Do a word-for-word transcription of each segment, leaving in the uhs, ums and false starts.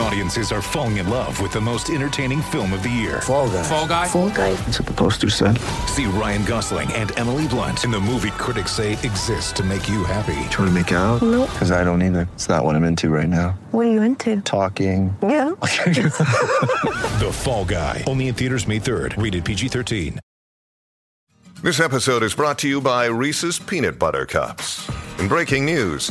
Audiences are falling in love with the most entertaining film of the year. Fall Guy. Fall Guy. Fall Guy. That's what the poster said. See Ryan Gosling and Emily Blunt in the movie critics say exists to make you happy. Trying to make it out? Nope. Because I don't either. It's not what I'm into right now. What are you into? Talking. Yeah. The Fall Guy. Only in theaters May third. Rated P G thirteen. This episode is brought to you by Reese's Peanut Butter Cups. In breaking news,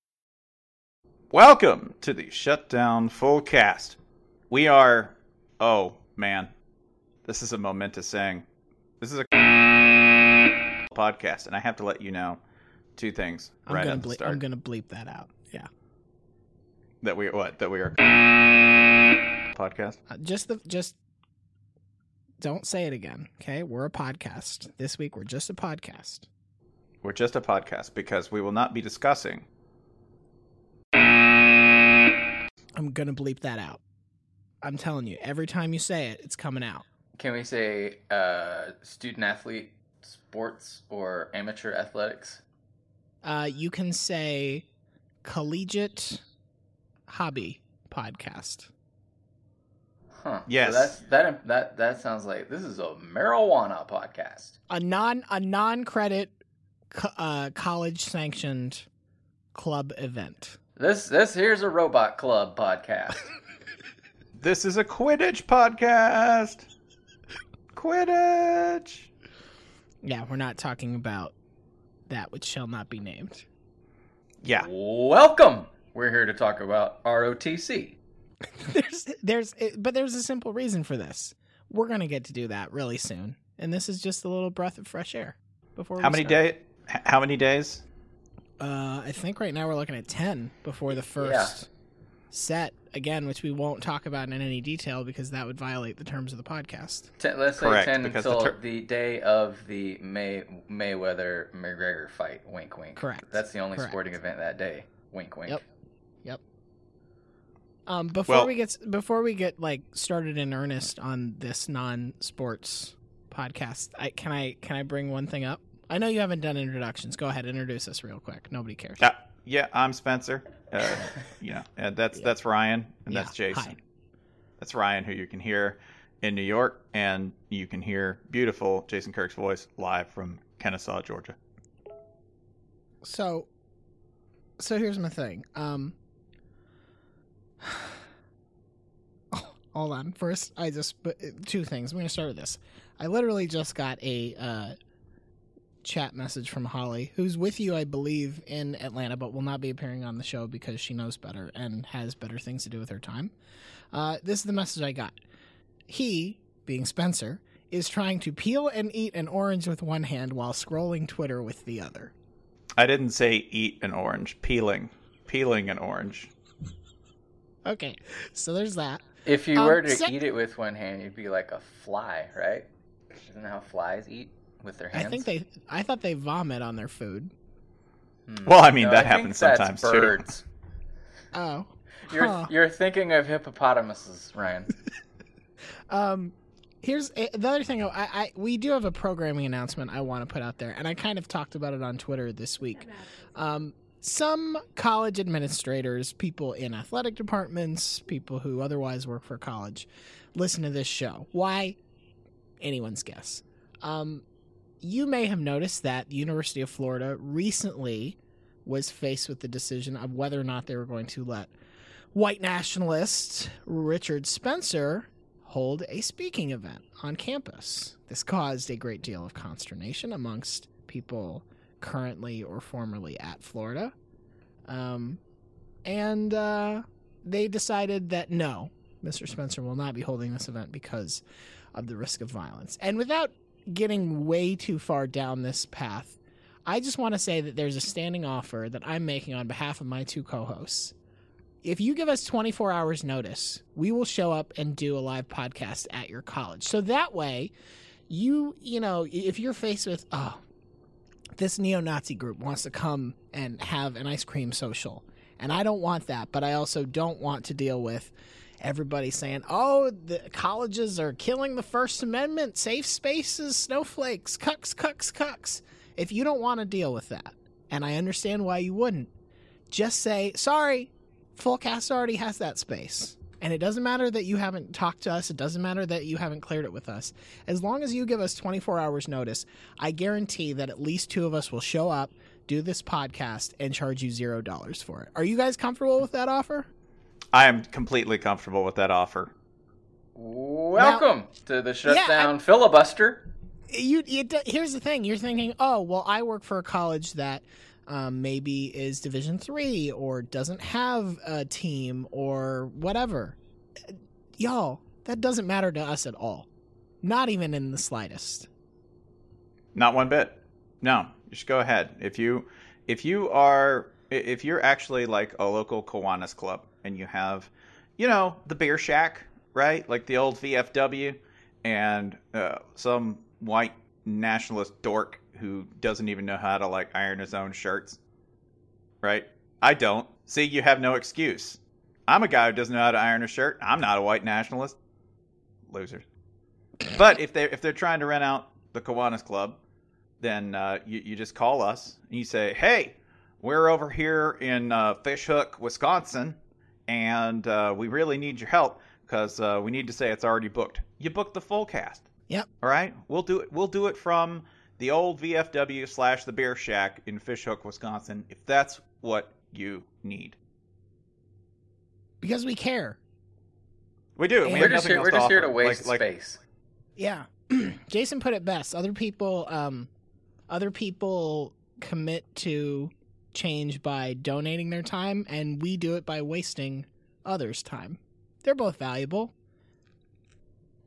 Welcome to the Shutdown Full Cast. We are... Oh, man. This is a momentous saying. This is a podcast, and I have to let you know two things I'm right gonna at ble- the start. I'm going to bleep that out, yeah. That we... What? That we are... podcast? Uh, just the... Just... Don't say it again, okay? We're a podcast. This week, we're just a podcast. We're just a podcast, because we will not be discussing... I'm going to bleep that out. I'm telling you, every time you say it, it's coming out. Can we say uh, student-athlete sports or amateur athletics? Uh, you can say collegiate hobby podcast. Huh. Yes. So that's, that, that, that sounds like this is a marijuana podcast. A, non, a non-credit co- uh, college-sanctioned club event. This this here's a Robot Club podcast. This is a Quidditch podcast. Quidditch. Yeah, we're not talking about that which shall not be named. Yeah. Welcome. We're here to talk about R O T C. there's there's but there's a simple reason for this. We're gonna get to do that really soon, and this is just a little breath of fresh air. Before how we many days? How many days? Uh, I think right now we're looking at ten before the first yeah. set, again, which we won't talk about in any detail because that would violate the terms of the podcast. Ten, let's Correct, say ten until the, ter- the day of the May Mayweather-McGregor fight, wink, wink. Correct. That's the only Correct. sporting event that day, wink, wink. Yep, yep. Um, before well, we get before we get like started in earnest on this non-sports podcast, I, can I can I bring one thing up? I know you haven't done introductions. Go ahead, introduce us real quick. Nobody cares. Uh, yeah, I'm Spencer. Uh, you know, uh, that's yeah. that's Ryan, and yeah. that's Jason. Hi. That's Ryan, who you can hear in New York, and you can hear beautiful Jason Kirk's voice live from Kennesaw, Georgia. So, so here's my thing. Um, hold on. First, I just two things. I'm going to start with this. I literally just got a. Uh, chat message from Holly, who's with you, I believe, in Atlanta, but will not be appearing on the show because she knows better and has better things to do with her time. Uh, this is the message I got. He, being Spencer, is trying to peel and eat an orange with one hand while scrolling Twitter with the other. I didn't say eat an orange. Peeling. Peeling an orange. Okay, so there's that. If you um, were to so- eat it with one hand, you'd be like a fly, right? Isn't that how flies eat? With their hands? I think they. I thought they vomit on their food. Well, I mean no, that I happens sometimes birds. too. Oh. You're huh. you're thinking of hippopotamuses, Ryan. um, here's the other thing. I, I we do have a programming announcement I want to put out there, and I kind of talked about it on Twitter this week. Um, some college administrators, people in athletic departments, people who otherwise work for college, listen to this show. Why? Anyone's guess. Um, you may have noticed that the University of Florida recently was faced with the decision of whether or not they were going to let white nationalist Richard Spencer hold a speaking event on campus. This caused a great deal of consternation amongst people currently or formerly at Florida. Um, and uh, they decided that no, Mister Spencer will not be holding this event because of the risk of violence. And without getting way too far down this path, I just want to say that there's a standing offer that I'm making on behalf of my two co-hosts. If you give us twenty-four hours notice, we will show up and do a live podcast at your college. So that way, you you know, if you're faced with, oh, this neo-Nazi group wants to come and have an ice cream social, and I don't want that, but I also don't want to deal with everybody saying, oh, the colleges are killing the First Amendment, safe spaces, snowflakes, cucks, cucks, cucks. If you don't want to deal with that, and I understand why you wouldn't, just say, sorry, Fullcast already has that space, and it doesn't matter that you haven't talked to us. It doesn't matter that you haven't cleared it with us. As long as you give us twenty-four hours notice, I guarantee that at least two of us will show up, do this podcast, and charge you zero dollars for it. Are you guys comfortable with that offer? I am completely comfortable with that offer. Welcome now, to the shutdown yeah, filibuster. You, you, here's the thing. You're thinking, oh, well, I work for a college that Um, maybe is Division three or doesn't have a team or whatever. Y'all, that doesn't matter to us at all. Not even in the slightest. Not one bit. No, just go ahead. If you if you are if you're actually like a local Kiwanis club and you have, you know, the Beer Shack, right? Like the old V F W, and uh, some white nationalist dork who doesn't even know how to, like, iron his own shirts, right? I don't. See, you have no excuse. I'm a guy who doesn't know how to iron a shirt. I'm not a white nationalist. Losers. But if they're, if they're trying to rent out the Kiwanis Club, then uh, you, you just call us and you say, hey, we're over here in uh, Fishhook, Wisconsin, and uh, we really need your help because uh, we need to say it's already booked. You booked the full cast. Yep. All right? We'll do it. We'll do it from the old V F W slash the Beer Shack in Fishhook, Wisconsin, if that's what you need. Because we care. We do. We we're just here, we're just here to waste like, space. Like, yeah. Jason put it best. Other people, um, other people commit to change by donating their time, and we do it by wasting others' time. They're both valuable.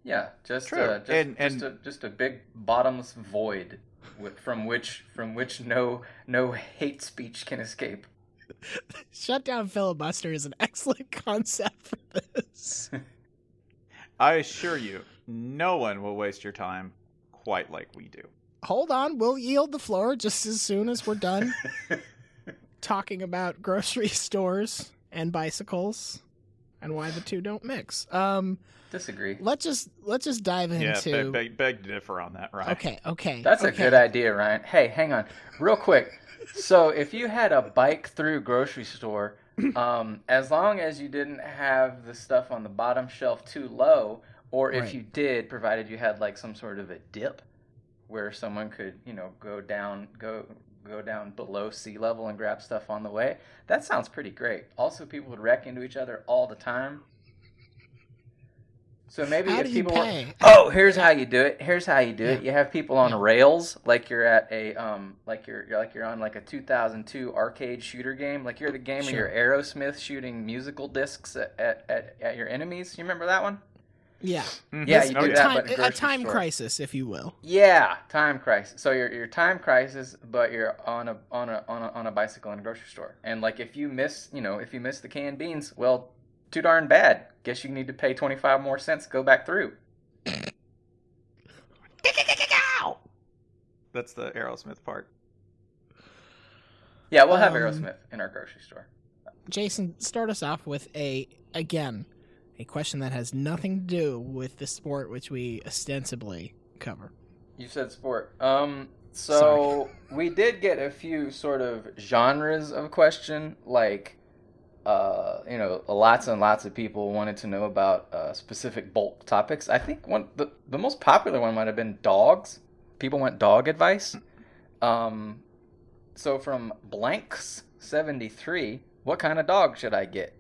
Yeah, just a, just, and, and, just a just a big bottomless void with, from which from which no no hate speech can escape. Shutdown filibuster is an excellent concept for this. I assure you, no one will waste your time quite like we do. Hold on, we'll yield the floor just as soon as we're done talking about grocery stores and bicycles and why the two don't mix. Um, Disagree. Let's just let's just dive into. Yeah, beg, beg, beg to differ on that, Ryan. Okay, okay. That's okay. A good idea, Ryan. Hey, hang on, real quick. So, if you had a bike through grocery store, um, as long as you didn't have the stuff on the bottom shelf too low, or if right. you did, provided you had like some sort of a dip where someone could, you know, go down go go down below sea level and grab stuff on the way, that sounds pretty great. Also, people would wreck into each other all the time. So maybe how if people want, oh, here's how you do it. Here's how you do yeah. it. You have people on yeah. rails, like you're at a um, like you're like you're on like a two thousand two arcade shooter game, like you're the game sure. of your Aerosmith shooting musical discs at, at, at, at your enemies. You remember that one? Yeah, mm-hmm. yeah, you oh, do yeah. that. Time, but a, a time store. crisis, if you will. Yeah, time crisis. So you're you're time crisis, but you're on a on a on a on a bicycle in a grocery store, and like if you miss, you know, if you miss the canned beans, well. Too darn bad. Guess you need to pay twenty-five more cents to go back through. That's the Aerosmith part. Yeah, we'll have um, Aerosmith in our grocery store. Jason, start us off with a, again, a question that has nothing to do with the sport which we ostensibly cover. You said sport. Um, so Sorry. We did get a few sort of genres of question, like, uh, you know, lots and lots of people wanted to know about uh, specific bulk topics. I think one the, the most popular one might have been dogs. People want dog advice. Um, so from blanks seventy-three, what kind of dog should I get?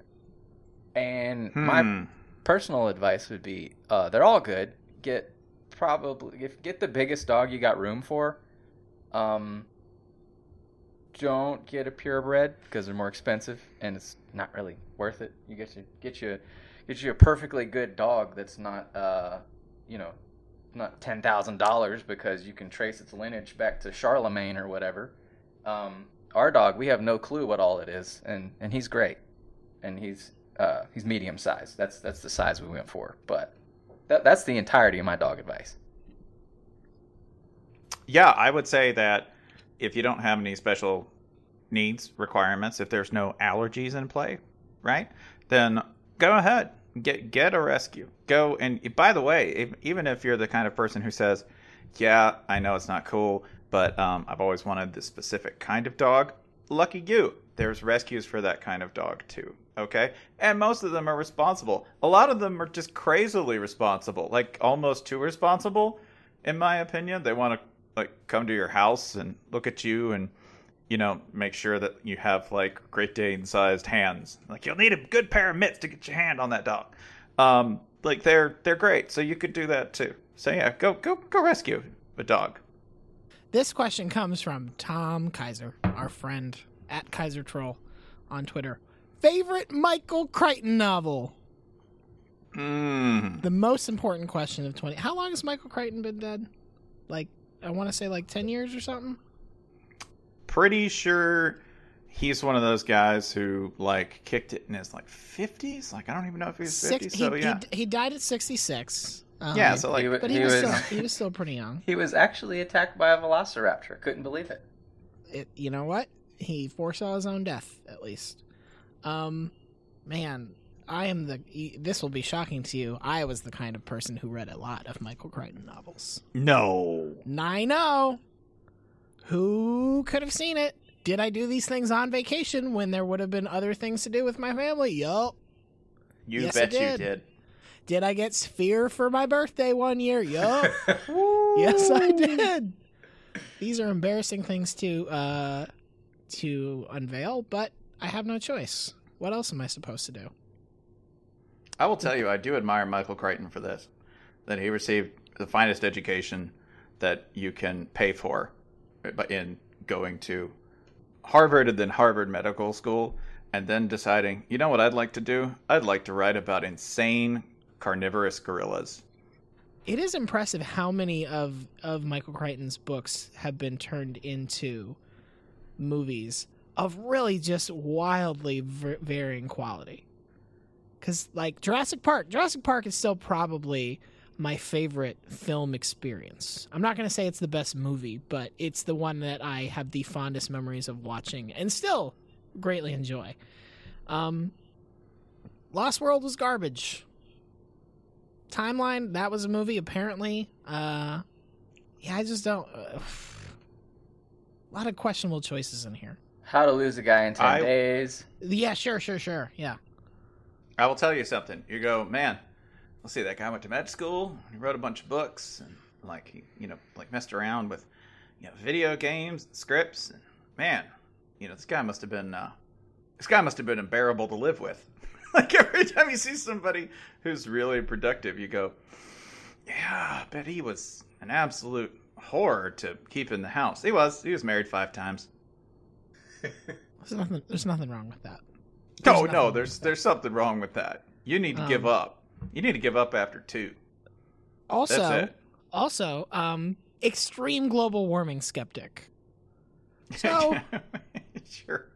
And hmm. my personal advice would be, uh, they're all good. Get probably if, get the biggest dog you got room for. Um, don't get a purebred because they're more expensive and it's not really worth it. You get to get you get you a perfectly good dog that's not uh, you know, not ten thousand dollars because you can trace its lineage back to Charlemagne or whatever. Um, our dog, we have no clue what all it is, and, and he's great, and he's. Uh, he's medium size. That's that's the size we went for. But that that's the entirety of my dog advice. Yeah, I would say that if you don't have any special needs requirements, if there's no allergies in play, right? Then go ahead, get get a rescue. Go and by the way, if, even if you're the kind of person who says, "Yeah, I know it's not cool, but um, I've always wanted this specific kind of dog." Lucky you. There's rescues for that kind of dog too. Okay, and most of them are responsible. A lot of them are just crazily responsible, like almost too responsible, in my opinion. They want to like come to your house and look at you, and you know, make sure that you have like Great Dane-sized hands. Like you'll need a good pair of mitts to get your hand on that dog. Um, like they're they're great, so you could do that too. So yeah, go go go rescue a dog. This question comes from Tom Kaiser, our friend at Kaiser Troll on Twitter. Favorite Michael Crichton novel? Mm. The most important question of twenty. How long has Michael Crichton been dead? Like, I want to say like ten years or something? Pretty sure he's one of those guys who, like, kicked it in his, like, fifties? Like, I don't even know if he was fifty, Six, so he, yeah. He, he died at sixty-six. Um, yeah, so, like... He, but he, he, was, was, still, he was still pretty young. He was actually attacked by a velociraptor. Couldn't believe it. it you know what? He foresaw his own death, at least. Um, man, I am the, this will be shocking to you. I was the kind of person who read a lot of Michael Crichton novels. No. I know. Who could have seen it? Did I do these things on vacation when there would have been other things to do with my family? Yup. You yes, bet did. You did. Did I get Sphere for my birthday one year? Yup. Yes, I did. These are embarrassing things to, uh, to unveil, but I have no choice. What else am I supposed to do? I will tell you, I do admire Michael Crichton for this, that he received the finest education that you can pay for in going to Harvard and then Harvard Medical School, and then deciding, you know what I'd like to do? I'd like to write about insane carnivorous gorillas. It is impressive how many of, of Michael Crichton's books have been turned into movies of really just wildly v- varying quality. Because, like, Jurassic Park. Jurassic Park is still probably my favorite film experience. I'm not going to say it's the best movie, but it's the one that I have the fondest memories of watching and still greatly enjoy. Um, Lost World was garbage. Timeline, that was a movie, apparently. Uh, yeah, I just don't... Uh, a lot of questionable choices in here. How to Lose a Guy in ten I, Days. Yeah, sure, sure, sure. Yeah. I will tell you something. You go, man, let's see, that guy went to med school. He wrote a bunch of books. And, like, he, you know, like messed around with, you know, video games, and scripts. And, man, you know, this guy must have been, uh, this guy must have been unbearable to live with. Like, every time you see somebody who's really productive, you go, yeah, I bet he was an absolute horror to keep in the house. He was. He was married five times. There's nothing, there's nothing wrong with that. There's no, no, there's there's something wrong with that. You need to um, give up. You need to give up after two. Also, That's it. also, um, extreme global warming skeptic. So, sure,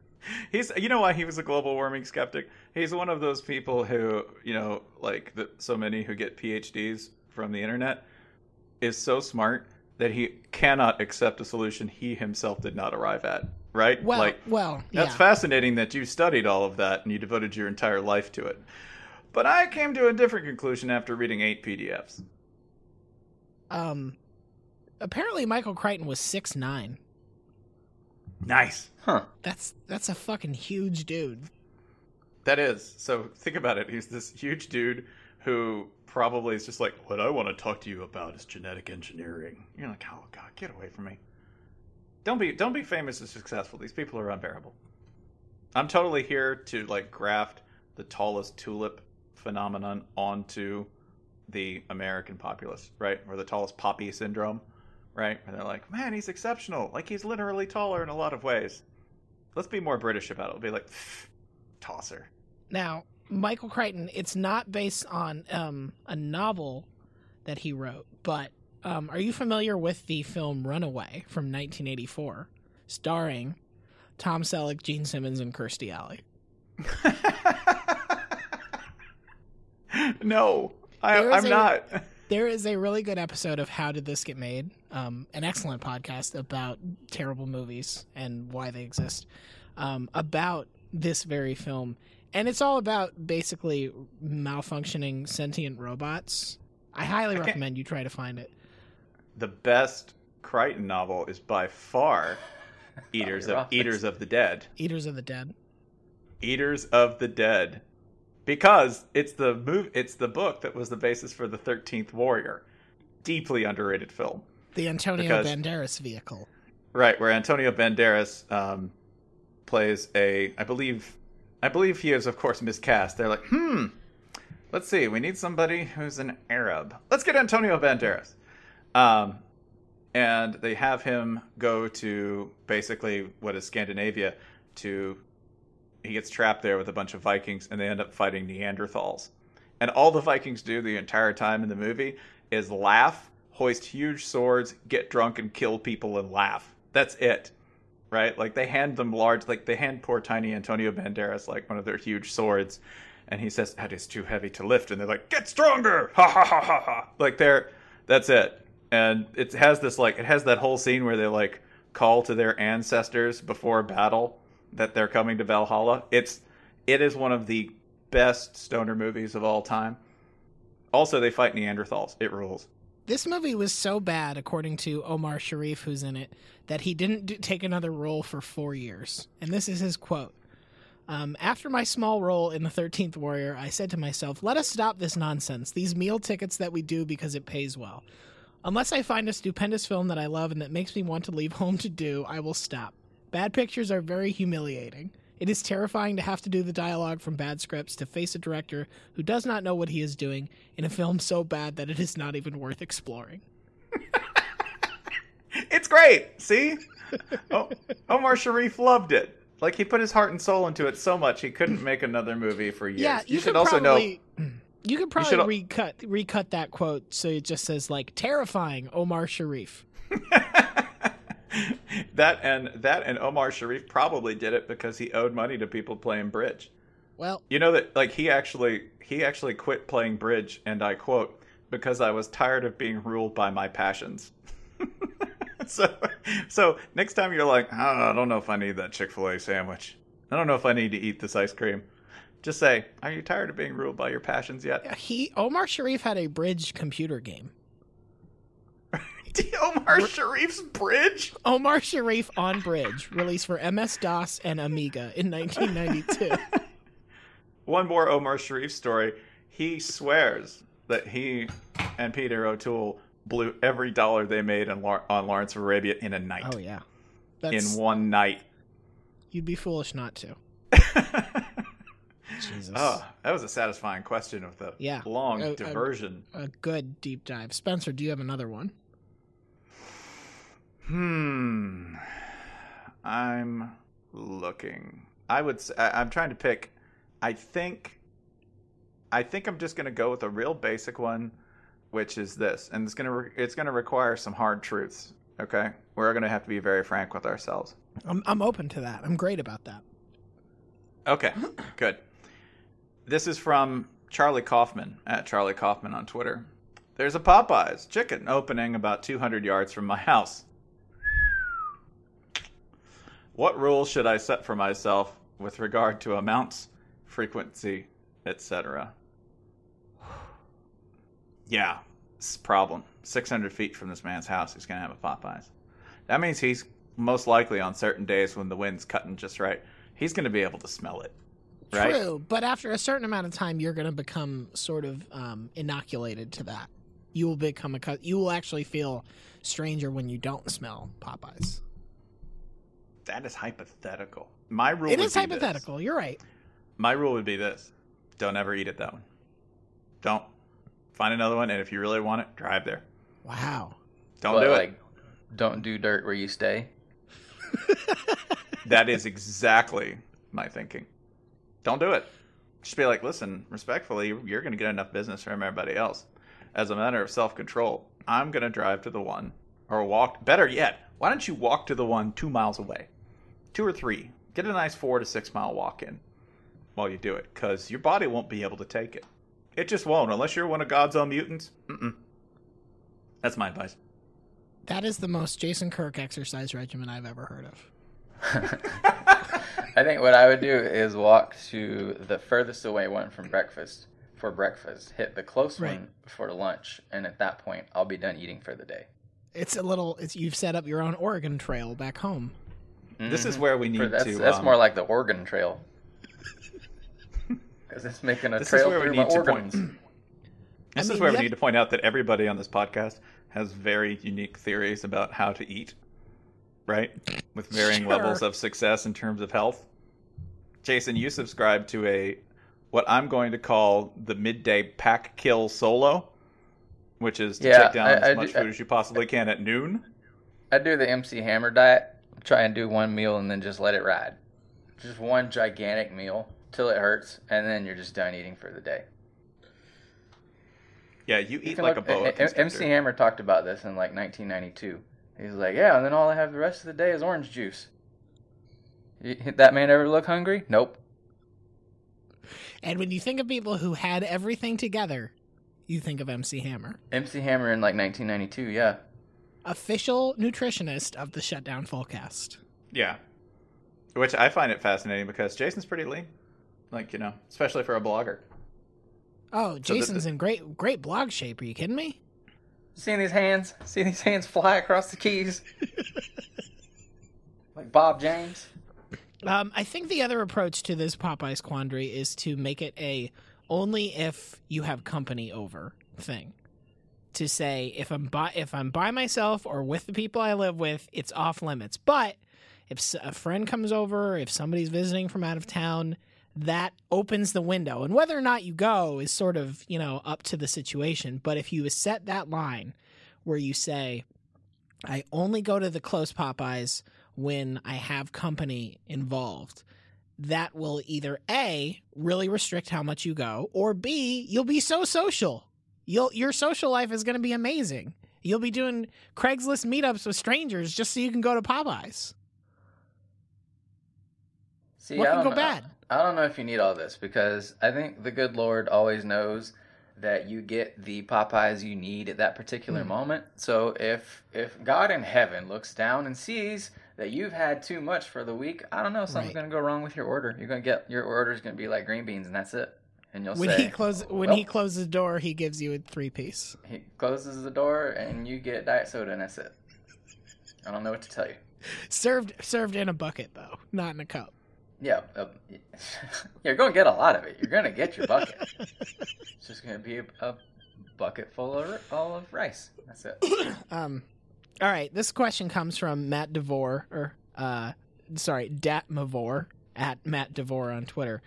he's. You know why he was a global warming skeptic? He's one of those people who, you know, like the, so many who get PhDs from the internet, is so smart that he cannot accept a solution he himself did not arrive at. right? Well, like, well, that's yeah. fascinating that you studied all of that and you devoted your entire life to it. But I came to a different conclusion after reading eight P D Fs. Um, apparently Michael Crichton was six nine. Nice. Huh. That's that's a fucking huge dude. That is. So think about it. He's this huge dude who probably is just like, what I want to talk to you about is genetic engineering. You're like, oh God, get away from me. Don't be don't be famous and successful. These people are unbearable. I'm totally here to like graft the tallest tulip phenomenon onto the American populace, right? Or the tallest poppy syndrome. Right? And they're like, man, he's exceptional. Like, he's literally taller in a lot of ways. Let's be more British about it. We'll be like, tosser. Now, Michael Crichton, it's not based on um, a novel that he wrote, but um, are you familiar with the film Runaway from nineteen eighty-four, starring Tom Selleck, Gene Simmons, and Kirstie Alley? No, I, I'm a... not. There is a really good episode of How Did This Get Made, um, an excellent podcast about terrible movies and why they exist, um, about this very film. And it's all about basically malfunctioning sentient robots. I highly I recommend you try to find it. The best Crichton novel is by far Eaters, oh, of, Eaters of the Dead. Eaters of the Dead. Eaters of the Dead. Because it's the move, it's the book that was the basis for The thirteenth Warrior. Deeply underrated film. The Antonio because, Banderas vehicle. Right, where Antonio Banderas um, plays a, I believe, I believe he is, of course, miscast. They're like, hmm, let's see, we need somebody who's an Arab. Let's get Antonio Banderas. Um, and they have him go to basically what is Scandinavia to... He gets trapped there with a bunch of Vikings, and they end up fighting Neanderthals. And all the Vikings do the entire time in the movie is laugh, hoist huge swords, get drunk, and kill people and laugh. That's it, right? Like, they hand them large, like, they hand poor tiny Antonio Banderas, like, one of their huge swords, and he says, that is too heavy to lift, and they're like, get stronger! Ha ha ha ha ha! Like, they're, that's it. And it has this, like, it has that whole scene where they, like, call to their ancestors before battle, that they're coming to Valhalla. It's, it is one of the best stoner movies of all time. Also, they fight Neanderthals. It rules. This movie was so bad, according to Omar Sharif, who's in it, that he didn't do, take another role for four years. And this is his quote. Um, After my small role in The thirteenth Warrior, I said to myself, let us stop this nonsense. These meal tickets that we do because it pays well. Unless I find a stupendous film that I love and that makes me want to leave home to do, I will stop. Bad pictures are very humiliating. It is terrifying to have to do the dialogue from bad scripts, to face a director who does not know what he is doing in a film so bad that it is not even worth exploring. It's great. See? Oh, Omar Sharif loved it. Like, he put his heart and soul into it so much he couldn't make another movie for years. Yeah, you, you should also probably, know. You could probably you should... recut recut that quote so it just says, like, terrifying Omar Sharif. That and that and Omar Sharif probably did it because he owed money to people playing bridge. Well, you know that, like, he actually he actually quit playing bridge, and I quote, because I was tired of being ruled by my passions. so so next time you're like, oh, I don't know if I need that Chick-fil-A sandwich. I don't know if I need to eat this ice cream. Just say, are you tired of being ruled by your passions yet? He Omar Sharif had a bridge computer game. Omar Sharif's Bridge? Omar Sharif on Bridge, released for M S DOS and Amiga in nineteen ninety-two. One more Omar Sharif story. He swears that he and Peter O'Toole blew every dollar they made on, La- on Lawrence of Arabia in a night. Oh, yeah. That's... In one night. You'd be foolish not to. Jesus. Oh, that was a satisfying question with a yeah. long a, diversion. A, a good deep dive. Spencer, do you have another one? Hmm. I'm looking. I would say, I'm trying to pick. I think I think I'm just going to go with a real basic one, which is this. And it's going to re- it's going to require some hard truths, okay? We're going to have to be very frank with ourselves. I'm I'm open to that. I'm great about that. Okay. Good. This is from Charlie Kaufman, at Charlie Kaufman on Twitter. There's a Popeyes chicken opening about two hundred yards from my house. What rules should I set for myself with regard to amounts, frequency, et cetera? Yeah, it's a problem. six hundred feet from this man's house, he's going to have a Popeyes. That means he's most likely on certain days when the wind's cutting just right, he's going to be able to smell it. Right? True, but after a certain amount of time, you're going to become sort of um, inoculated to that. You will become a cu- you will actually feel stranger when you don't smell Popeyes. That is hypothetical. My rule. It is hypothetical. This. You're right. My rule would be this: don't ever eat at that one. Don't find another one, and if you really want it, drive there. Wow. Don't but, do it. Like, don't do dirt where you stay. That is exactly my thinking. Don't do it. Just be like, listen, respectfully, you're going to get enough business from everybody else. As a matter of self-control, I'm going to drive to the one, or walk. Better yet, why don't you walk to the one two miles away? Two or three. Get a nice four to six mile walk in while you do it, because your body won't be able to take it. It just won't, unless you're one of God's own mutants. Mm-mm. That's my advice. That is the most Jason Kirk exercise regimen I've ever heard of. I think what I would do is walk to the furthest away one from breakfast for breakfast, hit the close right. one for lunch, and at that point, I'll be done eating for the day. It's a little, it's you've set up your own Oregon Trail back home. Mm-hmm. This is where we need for, that's, to... That's um, more like the Oregon Trail. Because it's making a trail through my organs. Point, this I mean, is where we have... need to point out that everybody on this podcast has very unique theories about how to eat. Right? With varying sure. levels of success in terms of health. Jason, you subscribe to a what I'm going to call the midday pack kill solo, which is to yeah, take down I, as I much do, food as you possibly can at noon. I do the M C Hammer diet. Try and do one meal and then just let it ride. Just one gigantic meal till it hurts, and then you're just done eating for the day. Yeah, you, you eat like look, a boa constrictor. M C Hammer talked about this in like nineteen ninety-two. He's like, yeah, and then all I have the rest of the day is orange juice. That man ever look hungry? Nope. And when you think of people who had everything together, you think of M C Hammer. M C Hammer in like nineteen ninety-two, yeah. Official nutritionist of the Shutdown Fullcast. Yeah. Which I find it fascinating because Jason's pretty lean. Like, you know, especially for a blogger. Oh, Jason's so this- in great, great blog shape. Are you kidding me? Seeing these hands, seeing these hands fly across the keys, like Bob James. Um, I think the other approach to this Popeyes quandary is to make it a only if you have company over thing. To say if I'm by if I'm by myself or with the people I live with, it's off limits. But if a friend comes over, if somebody's visiting from out of town, that opens the window, and whether or not you go is sort of, you know, up to the situation. But if you set that line where you say, I only go to the close Popeyes when I have company involved, that will either A, really restrict how much you go, or B, you'll be so social. You'll, your social life is going to be amazing. You'll be doing Craigslist meetups with strangers just so you can go to Popeyes. See, what can go know. bad? I don't know if you need all this, because I think the good Lord always knows that you get the Popeyes you need at that particular mm. moment. So if if God in heaven looks down and sees that you've had too much for the week, I don't know, something's right. going to go wrong with your order. You're going to get your order's going to be like green beans, and that's it. And you'll when say, he close, when well, he closes the door, he gives you a three-piece. He closes the door, and you get diet soda, and that's it. I don't know what to tell you. Served served in a bucket, though, not in a cup. Yeah, uh, you're going to get a lot of it. You're going to get your bucket. It's just going to be a, a bucket full of all of rice. That's it. Um, all right. This question comes from Matt DeVore, or uh, sorry, Datmavore at Matt DeVore on Twitter.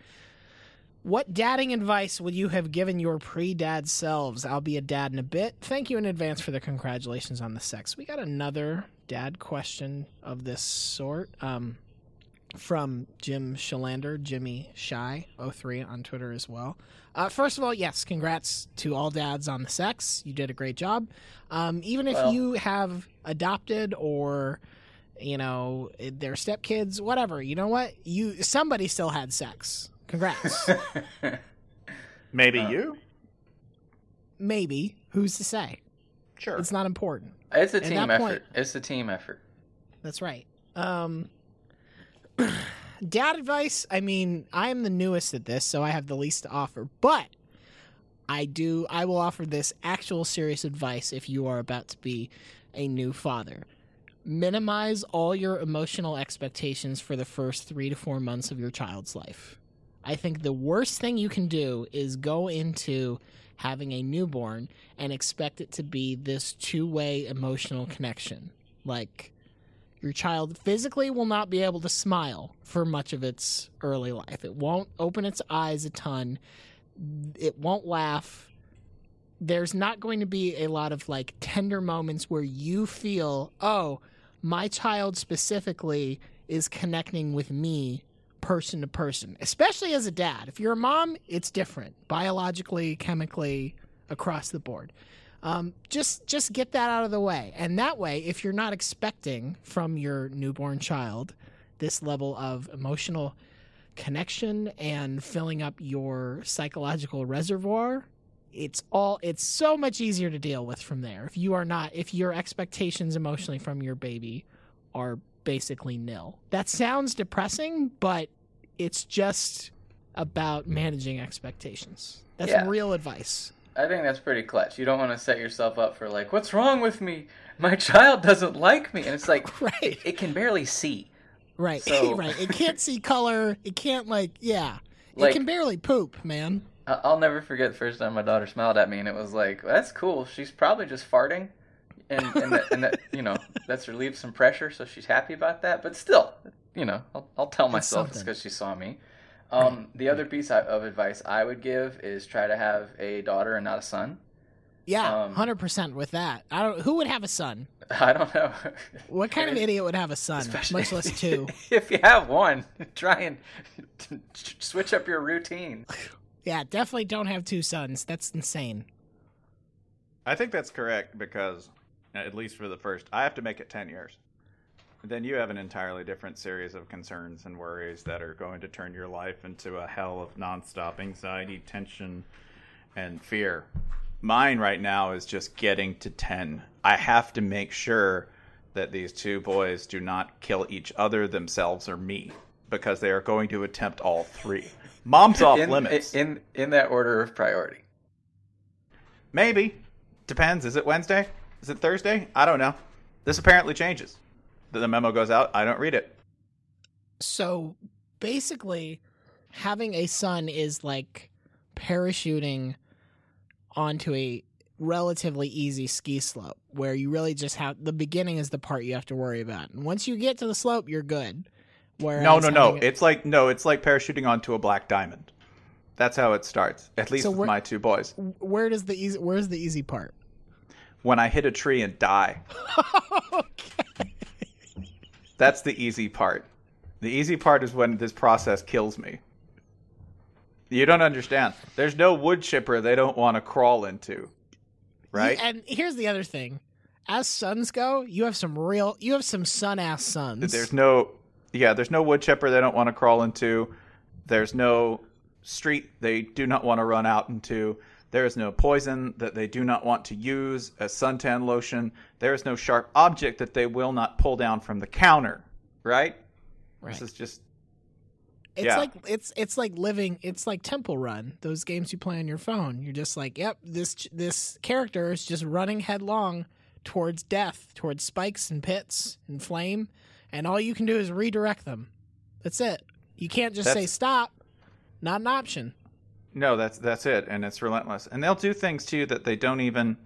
What dadding advice would you have given your pre-dad selves? I'll be a dad in a bit. Thank you in advance for the congratulations on the sex. We got another dad question of this sort. Um. From Jim Shalander, Jimmy Shy, oh three on Twitter as well. Uh, first of all, yes, congrats to all dads on the sex. You did a great job. Um, even if well, you have adopted or, you know, their stepkids, whatever, you know what? You somebody still had sex. Congrats. Maybe um, you? Maybe. Who's to say? Sure. It's not important. It's a team effort. Point, it's a team effort. That's right. Um... Dad advice, I mean, I'm the newest at this, so I have the least to offer, but I do, I will offer this actual serious advice if you are about to be a new father. Minimize all your emotional expectations for the first three to four months of your child's life. I think the worst thing you can do is go into having a newborn and expect it to be this two-way emotional connection. Like, your child physically will not be able to smile for much of its early life. It won't open its eyes a ton. It won't laugh. There's not going to be a lot of, like, tender moments where you feel, oh, my child specifically is connecting with me person to person, especially as a dad. If you're a mom, it's different, biologically, chemically, across the board. Um, just just get that out of the way. And that way, if you're not expecting from your newborn child this level of emotional connection and filling up your psychological reservoir, it's all it's so much easier to deal with from there. If you are not, if your expectations emotionally from your baby are basically nil. That sounds depressing, but it's just about managing expectations. That's yeah. real advice. I think that's pretty clutch. You don't want to set yourself up for, like, what's wrong with me? My child doesn't like me. And it's like, right. it, it can barely see. Right. So... right. It can't see color. It can't, like, yeah. Like, it can barely poop, man. I'll never forget the first time my daughter smiled at me, and it was like, well, that's cool. She's probably just farting. And, and, that, and that, you know, that's relieved some pressure, so she's happy about that. But still, you know, I'll, I'll tell myself it's because she saw me. Um, right. The other piece of advice I would give is try to have a daughter and not a son. Yeah, um, one hundred percent with that. I don't. Who would have a son? I don't know. What kind of idiot would have a son, especially much less two? If you have one, try and switch up your routine. Yeah, definitely don't have two sons. That's insane. I think that's correct because... at least for the first, I have to make it ten years. Then you have an entirely different series of concerns and worries that are going to turn your life into a hell of nonstop anxiety, tension, and fear. Mine right now is just getting to ten. I have to make sure that these two boys do not kill each other, themselves, or me, because they are going to attempt all three. Mom's off in, limits. In, in that order of priority. Maybe. Depends. Is it Wednesday? Is it Thursday? I don't know. This apparently changes. The memo goes out. I don't read it. So basically, having a son is like parachuting onto a relatively easy ski slope where you really just have the beginning is the part you have to worry about. And once you get to the slope, you're good. Whereas no, no, no. A... It's like no, it's like parachuting onto a black diamond. That's how it starts. At least so where, with my two boys. Where does the easy, where's the easy part? When I hit a tree and die. Okay. That's the easy part. The easy part is when this process kills me. You don't understand. There's no wood chipper they don't want to crawl into. Right? Yeah, and here's the other thing. As sons go, you have some real, you have some son-ass sons. There's no, yeah, there's no wood chipper they don't want to crawl into. There's no street they do not want to run out into. There is no poison that they do not want to use as suntan lotion. There is no sharp object that they will not pull down from the counter, right? Right. This is just It's yeah. like it's it's like living it's like Temple Run, those games you play on your phone. You're just like, yep, this this character is just running headlong towards death, towards spikes and pits and flame, and all you can do is redirect them. That's it. You can't just That's... say stop. Not an option. No, that's that's it, and it's relentless. And they'll do things to you that they don't even...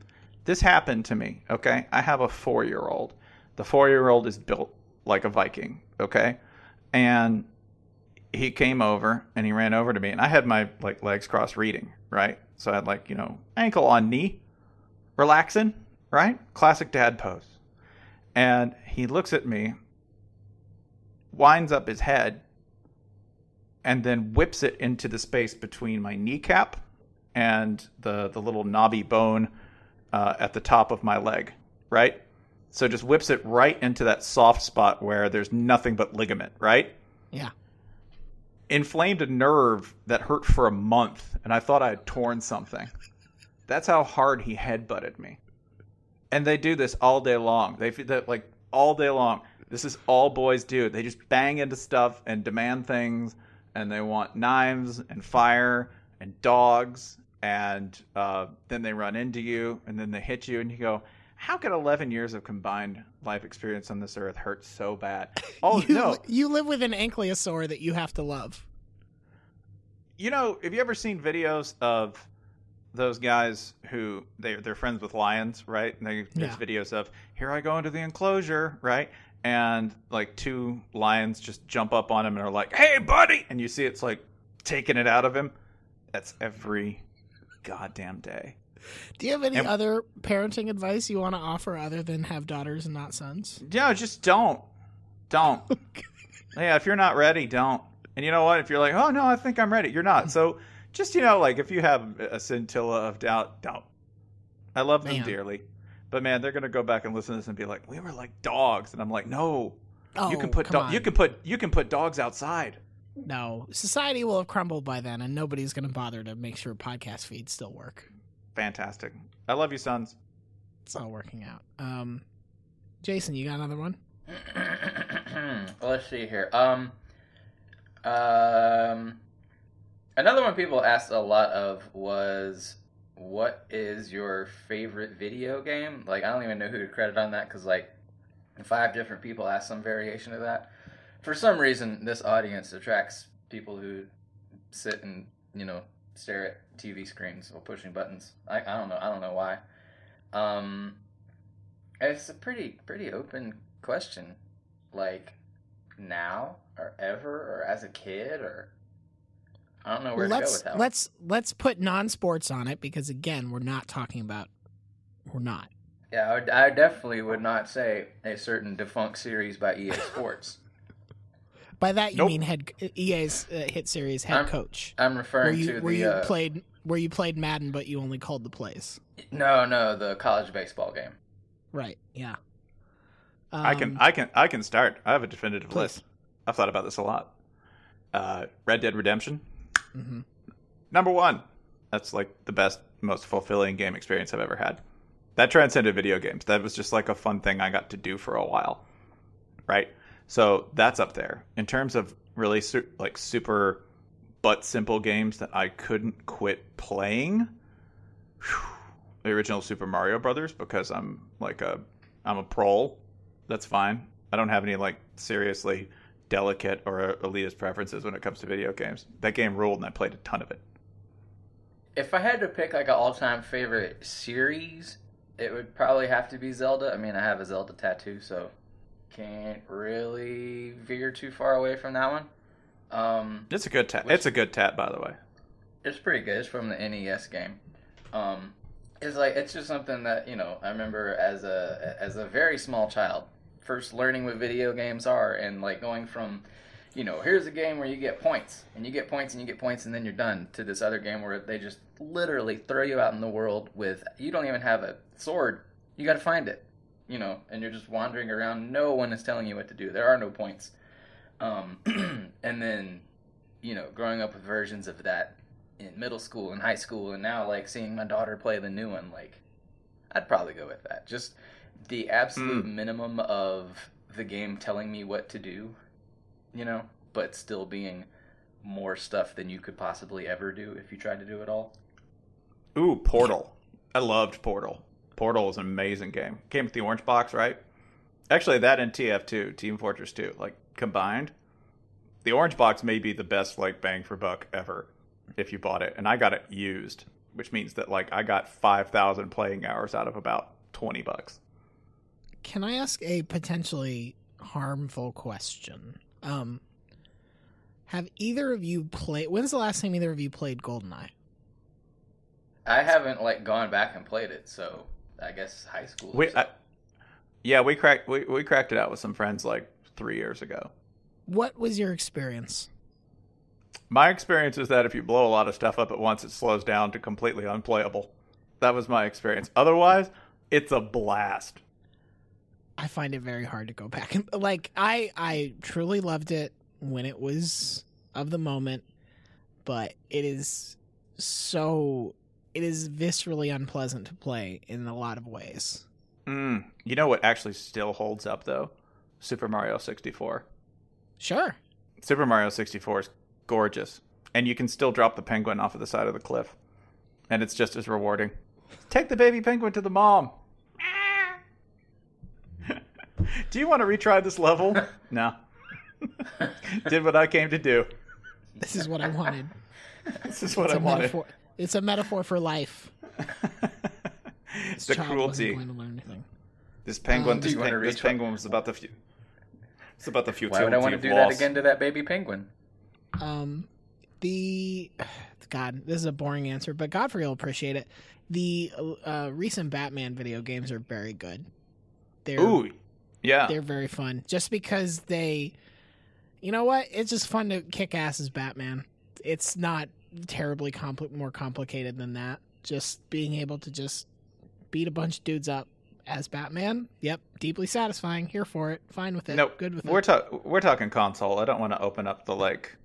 This happened to me, okay? I have a four-year-old. The four-year-old is built like a Viking, okay? And he came over, and he ran over to me, and I had my like legs crossed reading, right? So I had, like, you know, ankle on knee, relaxing, right? Classic dad pose. And he looks at me, winds up his head, and then whips it into the space between my kneecap and the the little knobby bone uh, at the top of my leg, right? So just whips it right into that soft spot where there's nothing but ligament, right? Yeah. Inflamed a nerve that hurt for a month, and I thought I had torn something. That's how hard he headbutted me. And they do this all day long. They feel that, like, all day long. This is all boys do. They just bang into stuff and demand things, and they want knives and fire and dogs, and uh, then they run into you, and then they hit you, and you go, how could eleven years of combined life experience on this earth hurt so bad? Oh, you, no. You live with an ankylosaur that you have to love. You know, have you ever seen videos of those guys who they, they're friends with lions, right? And they, there's yeah. videos of, here I go into the enclosure, right? And like two lions just jump up on him and are like, hey, buddy! And you see it's like taking it out of him. That's every goddamn day. Do you have any and, other parenting advice you want to offer other than have daughters and not sons? Yeah, just don't. Don't. Yeah, if you're not ready, don't. And you know what? If you're like, oh, no, I think I'm ready. You're not. So just, you know, like if you have a scintilla of doubt, don't. I love them man. dearly. But, man, they're going to go back and listen to this and be like, we were like dogs. And I'm like, no. Oh, you can put do- you can put You can put dogs outside. No. Society will have crumbled by then, and nobody's going to bother to make sure podcast feeds still work. Fantastic. I love you, sons. It's all working out. Um, Jason, you got another one? Let's see here. Um, um, another one people asked a lot of was, what is your favorite video game? Like, I don't even know who to credit on that, because, like, five different people asked some variation of that. For some reason, this audience attracts people who sit and, you know, stare at T V screens or pushing buttons. I, I don't know. I don't know why. Um, it's a pretty pretty open question. Like, now or ever or as a kid, or I don't know where let's, to go with that. Let's let's put non-sports on it, because again, we're not talking about we're not. Yeah, I, would, I definitely would not say a certain defunct series by E A Sports. By that you nope. mean head E A's uh, hit series head I'm, coach. I'm referring you, to where the you uh, played where you played Madden, but you only called the plays. No, no, the college baseball game. Right. Yeah. Um, I can, I can, I can start. I have a definitive please. list. I've thought about this a lot. Uh, Red Dead Redemption, mm-hmm. number one. That's like the best, most fulfilling game experience I've ever had. That transcended video games. That was just like a fun thing I got to do for a while. Right. So that's up there in terms of really su- like super but simple games that I couldn't quit playing. Whew. The original Super Mario Brothers, because I'm like a I'm a prole. That's fine. I don't have any like seriously delicate or elitist preferences when it comes to video games. That game ruled, and I played a ton of it. If I had to pick like an all-time favorite series, it would probably have to be Zelda. I mean, I have a Zelda tattoo, so. Can't really veer too far away from that one. Um, it's a good tat. It's a good tat, by the way. It's pretty good. It's from the N E S game. Um, it's like it's just something that, you know, I remember as a as a very small child, first learning what video games are, and like going from, you know, here's a game where you get points and you get points and you get points and then you're done, to this other game where they just literally throw you out in the world with, you don't even have a sword, you got to find it. You know, and you're just wandering around. No one is telling you what to do. There are no points. Um, and then, you know, growing up with versions of that in middle school and high school, and now, like, seeing my daughter play the new one, like, I'd probably go with that. Just the absolute mm. minimum of the game telling me what to do, you know, but still being more stuff than you could possibly ever do if you tried to do it all. Ooh, Portal. I loved Portal. Portal is an amazing game. Came with the Orange Box, right? Actually, that and T F two, Team Fortress two, like, combined. The Orange Box may be the best, like, bang for buck ever if you bought it. And I got it used, which means that, like, I got five thousand playing hours out of about twenty bucks. Can I ask a potentially harmful question? Um, have either of you played... When's the last time either of you played GoldenEye? I haven't, like, gone back and played it, so... I guess high school. We, I, yeah, we cracked we, we cracked it out with some friends like three years ago. What was your experience? My experience is that if you blow a lot of stuff up at once, it slows down to completely unplayable. That was my experience. Otherwise, it's a blast. I find it very hard to go back. Like, I, I truly loved it when it was of the moment, but it is so... It is viscerally unpleasant to play in a lot of ways. Mm. You know what actually still holds up, though? Super Mario sixty-four. Sure. Super Mario sixty-four is gorgeous. And you can still drop the penguin off of the side of the cliff. And it's just as rewarding. Take the baby penguin to the mom. Do you want to retry this level? No. Did what I came to do. This is what I wanted. This is what it's I wanted. Metaphor. It's a metaphor for life. The cruelty. Going to learn anything. This penguin. Um, this, peng- this penguin was about the. Fu- it's about the futility. Why would I want to do loss. that again to that baby penguin? Um, the God. This is a boring answer, but Godfrey will appreciate it. The uh, recent Batman video games are very good. They're, Ooh, yeah. They're very fun. Just because they, you know what? It's just fun to kick ass as Batman. It's not terribly compl- more complicated than that. Just being able to just beat a bunch of dudes up as Batman. Yep, deeply satisfying. Here for it. Fine with it. Nope. Good with we're it. Ta- we're talking console. I don't want to open up the like.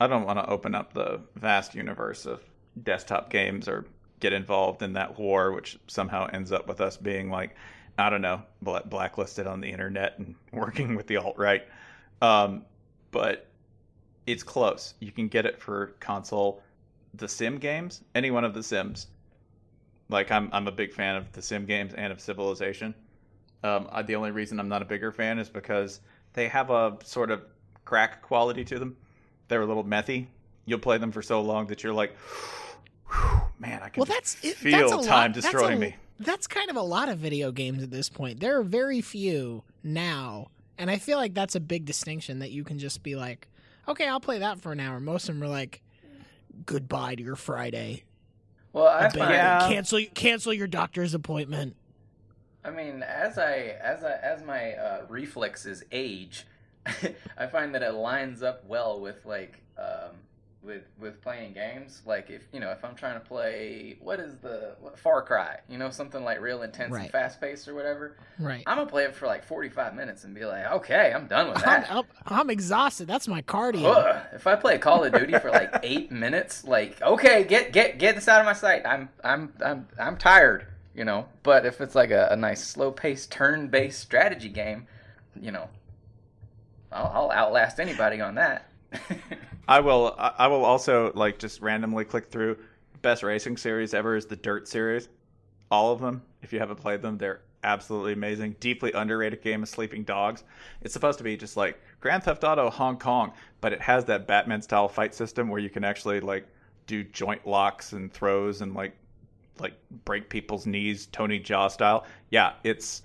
I don't want to open up the vast universe of desktop games or get involved in that war, which somehow ends up with us being like, I don't know, blacklisted on the internet and working with the alt-right. Um, but it's close. You can get it for console. The Sim games, any one of the Sims. Like, I'm I'm a big fan of the Sim games and of Civilization. Um, I, the only reason I'm not a bigger fan is because they have a sort of crack quality to them. They're a little methy. You'll play them for so long that you're like, man, I can well, that's, feel it, that's time lot, destroying that's a, me. That's kind of a lot of video games at this point. There are very few now, and I feel like that's a big distinction that you can just be like, okay, I'll play that for an hour. Most of them are like, goodbye to your Friday. Well, I find, yeah. cancel cancel your doctor's appointment. I mean, as I as I, as my uh, reflexes age, I find that it lines up well with like um, with with playing games. Like if you know if I'm trying to play what is the what, Far Cry, you know something like real intense right. and fast paced or whatever. Right. I'm gonna play it for like forty-five minutes and be like, okay, I'm done with that. I'm, I'm, I'm exhausted. That's my cardio. Ugh. If I play Call of Duty for like eight minutes, like okay, get get get this out of my sight. I'm I'm I'm I'm tired, you know. But if it's like a, a nice slow paced turn based strategy game, you know. I'll, I'll outlast anybody on that. I will. I will also like just randomly click through. Best racing series ever is the Dirt series. All of them. If you haven't played them, they're absolutely amazing. Deeply underrated game of sleeping dogs. It's supposed to be just like Grand Theft Auto Hong Kong, but it has that Batman style fight system where you can actually like do joint locks and throws and like like break people's knees, Tony Jaa style. Yeah, it's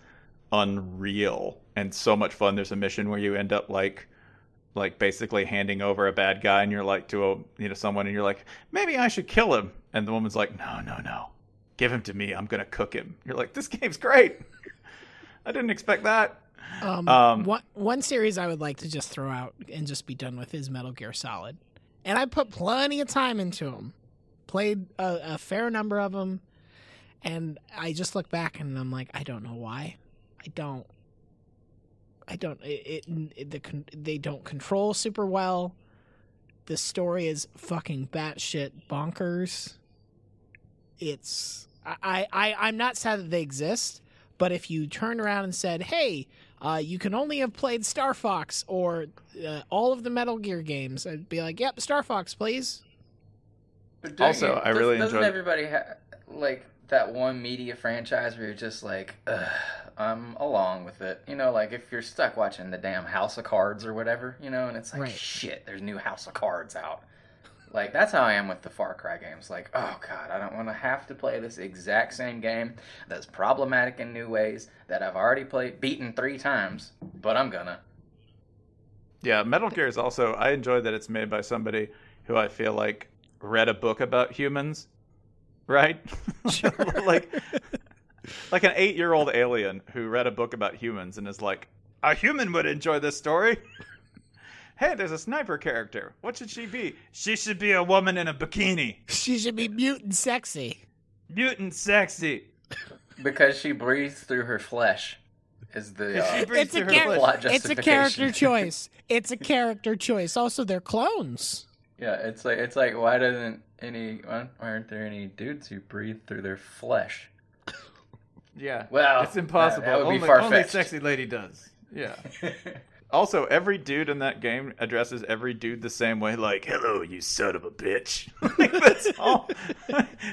unreal. And so much fun. There's a mission where you end up like, like basically handing over a bad guy, and you're like to a you know someone, and you're like, maybe I should kill him. And the woman's like, no, no, no, give him to me. I'm gonna cook him. You're like, this game's great. I didn't expect that. Um, um, one one series I would like to just throw out and just be done with is Metal Gear Solid, and I put plenty of time into them, played a, a fair number of them, and I just look back and I'm like, I don't know why, I don't. I don't. It, it the they don't control super well. The story is fucking batshit bonkers. It's I I I'm not sad that they exist, but if you turned around and said, "Hey, uh, you can only have played Star Fox or uh, all of the Metal Gear games," I'd be like, "Yep, Star Fox, please." But also, you, I does, really doesn't enjoyed... everybody ha- like that one media franchise where you're just like, ugh. I'm along with it. You know, like, if you're stuck watching the damn House of Cards or whatever, you know, and it's like, right. shit, there's new House of Cards out. Like, that's how I am with the Far Cry games. Like, oh, God, I don't want to have to play this exact same game that's problematic in new ways that I've already played, beaten three times, but I'm gonna. Yeah, Metal Gear is also, I enjoy that it's made by somebody who I feel like read a book about humans, right? Sure. like... Like an eight-year-old alien who read a book about humans and is like, a human would enjoy this story. Hey, there's a sniper character. What should she be? She should be a woman in a bikini. She should be mutant sexy. Mutant sexy. Because she breathes through her flesh. Is the uh, she breathes through her plot justification. It's a character choice. It's a character choice. Also, they're clones. Yeah, it's like it's like why doesn't any why aren't there any dudes who breathe through their flesh? Yeah, well, it's impossible. That, that would be only, only sexy lady does. Yeah. Also, every dude in that game addresses every dude the same way, like, hello, you son of a bitch. Like, that's all.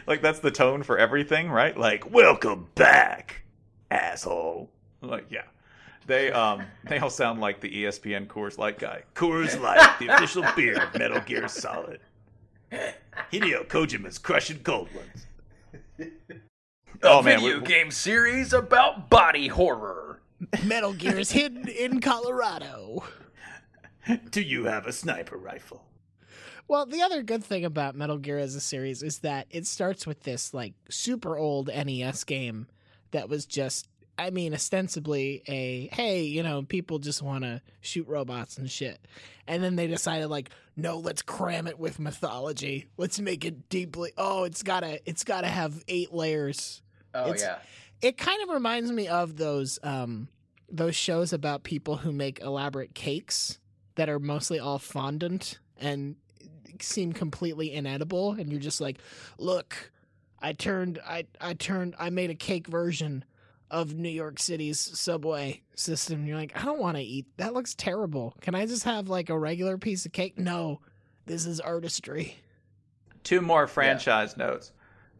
Like, that's the tone for everything, right? Like, welcome back, asshole. Like, yeah. They um they all sound like the E S P N Coors Light guy. Coors Light, the official beer of Metal Gear Solid. Hideo Kojima's crushing cold ones. Oh, a man, video we, game we... series about body horror. Metal Gear is hidden in Colorado. Do you have a sniper rifle? Well, the other good thing about Metal Gear as a series is that it starts with this, like, super old N E S game that was just, I mean, ostensibly a, hey, you know, people just want to shoot robots and shit. And then they decided, like, no, let's cram it with mythology. Let's make it deeply. Oh, it's gotta, it's gotta have eight layers. Oh, it's, yeah. It kind of reminds me of those, um, those shows about people who make elaborate cakes that are mostly all fondant and seem completely inedible. And you're just like, look, I turned, I, I turned, I made a cake version of New York City's subway system. And you're like, I don't want to eat. That looks terrible. Can I just have, like, a regular piece of cake? No, this is artistry. Two more franchise yeah. notes.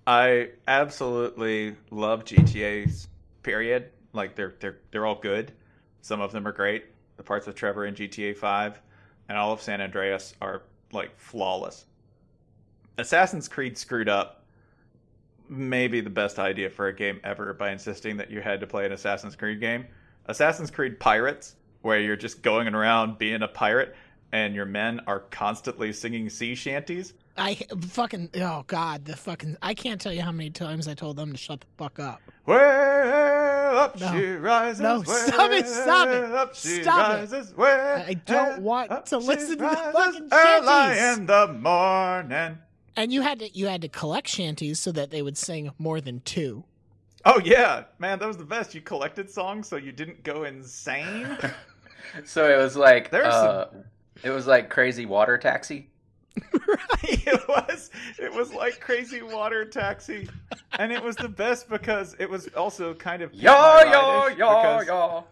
I absolutely love G T A's, period. Like, they're they're they're all good. Some of them are great. The parts of Trevor in G T A five and all of San Andreas are, like, flawless. Assassin's Creed screwed up maybe the best idea for a game ever by insisting that you had to play an Assassin's Creed game. Assassin's Creed Pirates, where you're just going around being a pirate and your men are constantly singing sea shanties. I fucking, oh God, the fucking, I can't tell you how many times I told them to shut the fuck up. Well, up no. she rises. No, stop it, stop it. Up she stop rises. It. Well, I don't want to listen to the fucking shanties. Early in the morning. And you had to you had to collect shanties so that they would sing more than two. Oh yeah, man, that was the best. You collected songs so you didn't go insane. So it was like there's uh, some... it was like Crazy Water Taxi. Right. It was it was like Crazy Water Taxi, and it was the best because it was also kind of yo yo yo yo.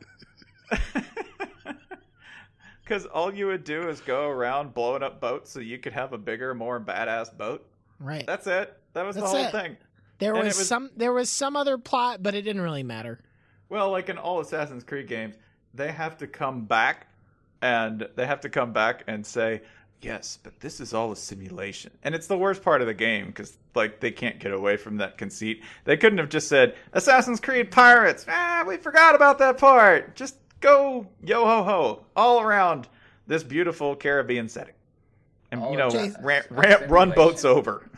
Because all you would do is go around blowing up boats so you could have a bigger, more badass boat. Right. That's it. That was That's the whole it. thing. There was, was some There was some other plot, but it didn't really matter. Well, like in all Assassin's Creed games, they have to come back and they have to come back and say, yes, but this is all a simulation. And it's the worst part of the game because, like, they can't get away from that conceit. They couldn't have just said, Assassin's Creed Pirates. Ah, we forgot about that part. Just go yo ho ho all around this beautiful Caribbean setting, and all you know, ran, ran, run boats over.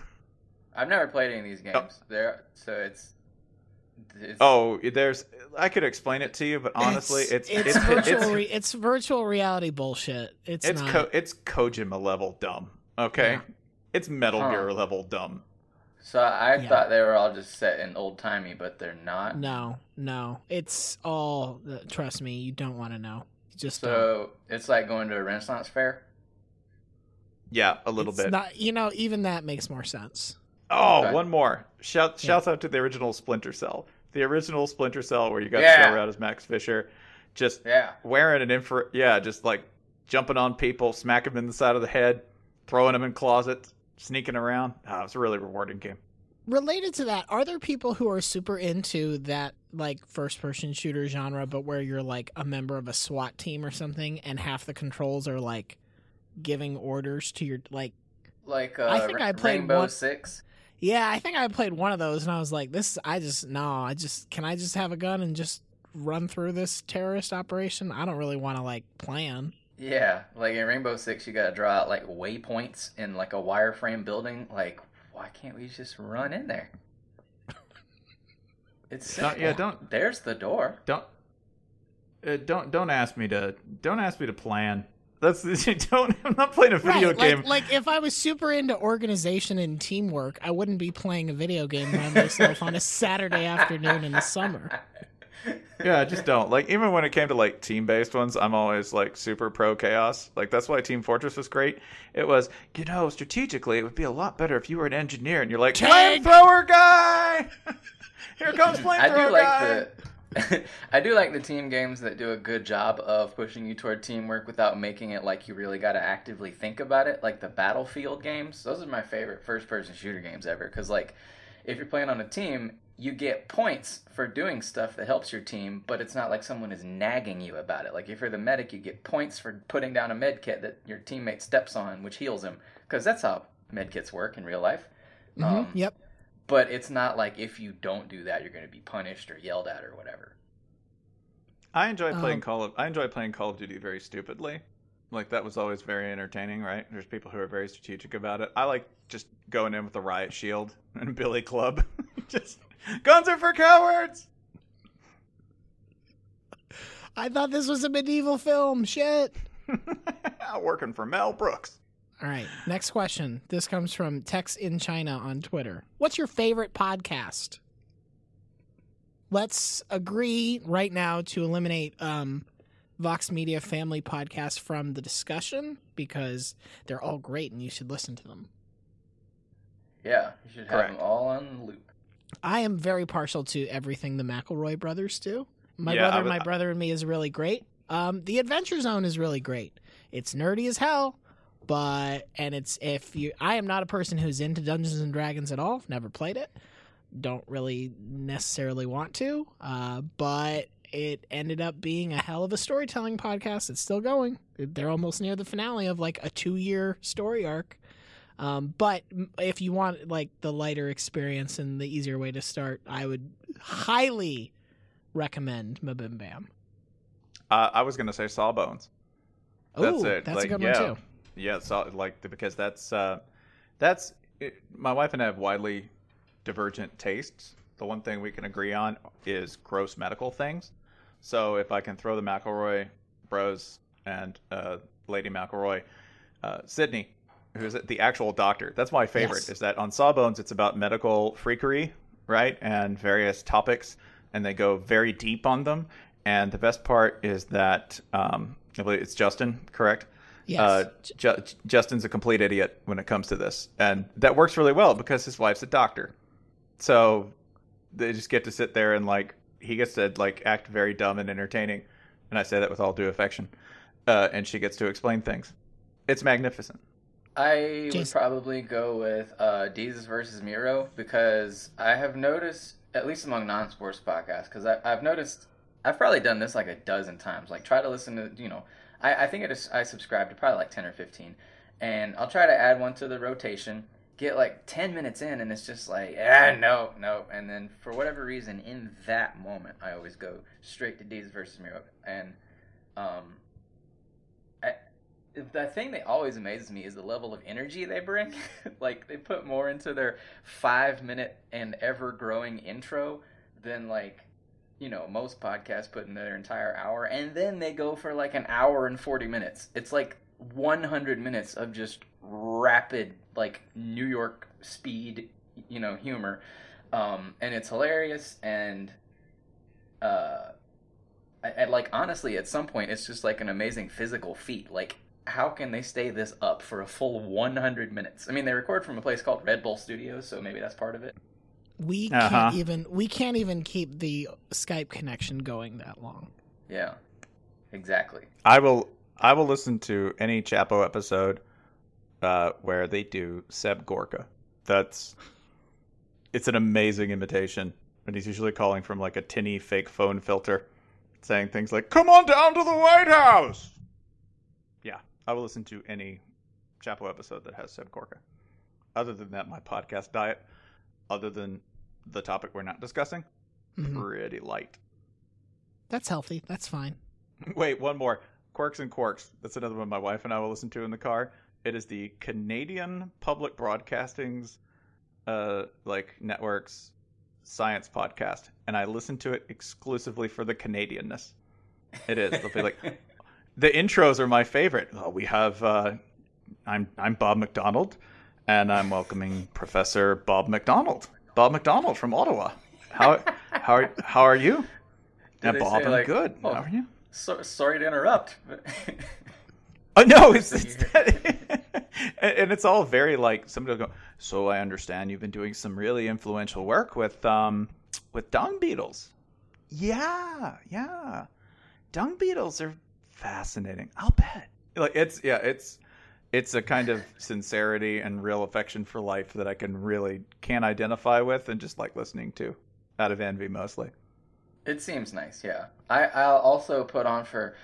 I've never played any of these games. Oh. There, so it's, it's. Oh, there's. I could explain it to you, but honestly, it's it's it's, it's, virtual, it's, re, it's virtual reality bullshit. It's it's not. Co, it's Kojima level dumb. Okay, yeah. It's Metal huh. Gear level dumb. So I yeah. thought they were all just set in old-timey, but they're not. No, no. It's all, trust me, you don't want to know. Just So don't. It's like going to a Renaissance fair? Yeah, a little it's bit. Not, you know, even that makes more sense. Oh, okay. One more. Shout, yeah. Shouts out to the original Splinter Cell. The original Splinter Cell where you got yeah. to go around as Max Fisher. Just yeah. wearing an infra... Yeah, just like jumping on people, smacking them in the side of the head, throwing them in closets. Sneaking around. Oh, it's a really rewarding game. Related to that, are there people who are super into that, like, first-person shooter genre, but where you're, like, a member of a SWAT team or something, and half the controls are, like, giving orders to your, like... Like, uh, I think I played Rainbow one... Six? Yeah, I think I played one of those, and I was like, this, I just, no, I just, can I just have a gun and just run through this terrorist operation? I don't really want to, like, plan. Yeah, like in Rainbow Six, you gotta draw out like waypoints in like a wireframe building. Like, why can't we just run in there? It's simple. Yeah, don't. There's the door. Don't. Uh, don't don't ask me to don't ask me to plan. That's don't. I'm not playing a video right, game. Like, like if I was super into organization and teamwork, I wouldn't be playing a video game by myself on a Saturday afternoon in the summer. Yeah, I just don't. Like, even when it came to, like, team-based ones, I'm always, like, super pro-chaos. Like, that's why Team Fortress was great. It was, you know, strategically, it would be a lot better if you were an engineer, and you're like, Tank! Flamethrower guy! Here comes flamethrower guy! I do like the, I do like the team games that do a good job of pushing you toward teamwork without making it like you really got to actively think about it, like the Battlefield games. Those are my favorite first-person shooter games ever, because like if you're playing on a team, you get points for doing stuff that helps your team, but it's not like someone is nagging you about it. Like if you're the medic, you get points for putting down a med kit that your teammate steps on, which heals him, because that's how med kits work in real life. Mm-hmm. Um, yep. But it's not like if you don't do that, you're going to be punished or yelled at or whatever. I enjoy playing um, Call of I enjoy playing Call of Duty very stupidly. Like, that was always very entertaining, right? There's people who are very strategic about it. I like just going in with a riot shield and billy club. Just, guns are for cowards! I thought this was a medieval film. Shit. Working for Mel Brooks. All right, next question. This comes from Tex in China on Twitter. What's your favorite podcast? Let's agree right now to eliminate um, Vox Media Family Podcast from the discussion, because they're all great and you should listen to them. Yeah, you should have Correct. them all on loop. I am very partial to everything the McElroy brothers do. My yeah, brother, would, my brother and me is really great. Um, the Adventure Zone is really great. It's nerdy as hell. But, and it's, if you, I am not a person who's into Dungeons and Dragons at all. Never played it. Don't really necessarily want to. Uh, but it ended up being a hell of a storytelling podcast. It's still going. They're almost near the finale of like a two year story arc. Um, but if you want like the lighter experience and the easier way to start, I would highly recommend Mabim Bam. Uh, I was going to say Sawbones. That's Ooh, it. That's like, a good yeah. one too. Yeah, so like because that's uh, that's it, my wife and I have widely divergent tastes. The one thing we can agree on is gross medical things. So if I can throw the McElroy Bros and uh, Lady McElroy, uh, Sydney, who's the actual doctor. That's my favorite. Yes. Is that on Sawbones it's about medical freakery, right, and various topics, and they go very deep on them. And the best part is that um, I believe it's Justin, correct? Yes. Uh, Ju- Justin's a complete idiot when it comes to this. And that works really well because his wife's a doctor. So they just get to sit there and like, he gets to like act very dumb and entertaining. And I say that with all due affection. Uh, and she gets to explain things. It's magnificent. I Jason. would probably go with uh, Deez versus Miro, because I have noticed, at least among non-sports podcasts, because I've noticed, I've probably done this like a dozen times. Like try to listen to, you know, I think it is, I subscribe to probably like ten or fifteen, and I'll try to add one to the rotation, get like ten minutes in, and it's just like, ah, no, no. And then for whatever reason, in that moment, I always go straight to Deez versus Miro. And um, I, the thing that always amazes me is the level of energy they bring. Like, they put more into their five-minute and ever-growing intro than like, you know, most podcasts put in their entire hour, and then they go for like an hour and forty minutes. It's like one hundred minutes of just rapid, like New York speed, you know, humor. Um, and it's hilarious. And, uh, I, I like, honestly, at some point it's just like an amazing physical feat. Like, how can they stay this up for a full one hundred minutes? I mean, they record from a place called Red Bull Studios, so maybe that's part of it. We can't uh-huh. even we can't even keep the Skype connection going that long. Yeah, exactly. I will I will listen to any Chapo episode uh, where they do Seb Gorka. That's it's an amazing imitation, and he's usually calling from like a tinny fake phone filter, saying things like "Come on down to the White House." Yeah, I will listen to any Chapo episode that has Seb Gorka. Other than that, my podcast diet. Other than the topic we're not discussing, mm-hmm. pretty light. That's healthy. That's fine. Wait, one more. Quirks and Quarks. That's another one my wife and I will listen to in the car. It is the Canadian Public Broadcasting's uh, like network's science podcast, and I listen to it exclusively for the Canadianness. It is. They'll be like, the intros are my favorite. Oh, we have. Uh, I'm I'm Bob McDonald. And I'm welcoming Professor Bob McDonald. Bob McDonald from Ottawa. How how are, how are you? Yeah, Bob, I'm like, good. Oh, how are you? So, sorry to interrupt. But... oh no, it's, it's that, and it's all very like somebody will go. So I understand you've been doing some really influential work with um with dung beetles. Yeah, yeah. Dung beetles are fascinating. I'll bet. Like it's yeah, it's it's a kind of sincerity and real affection for life that I can really can identify with and just like listening to, out of envy mostly. It seems nice, yeah. I I'll also put on for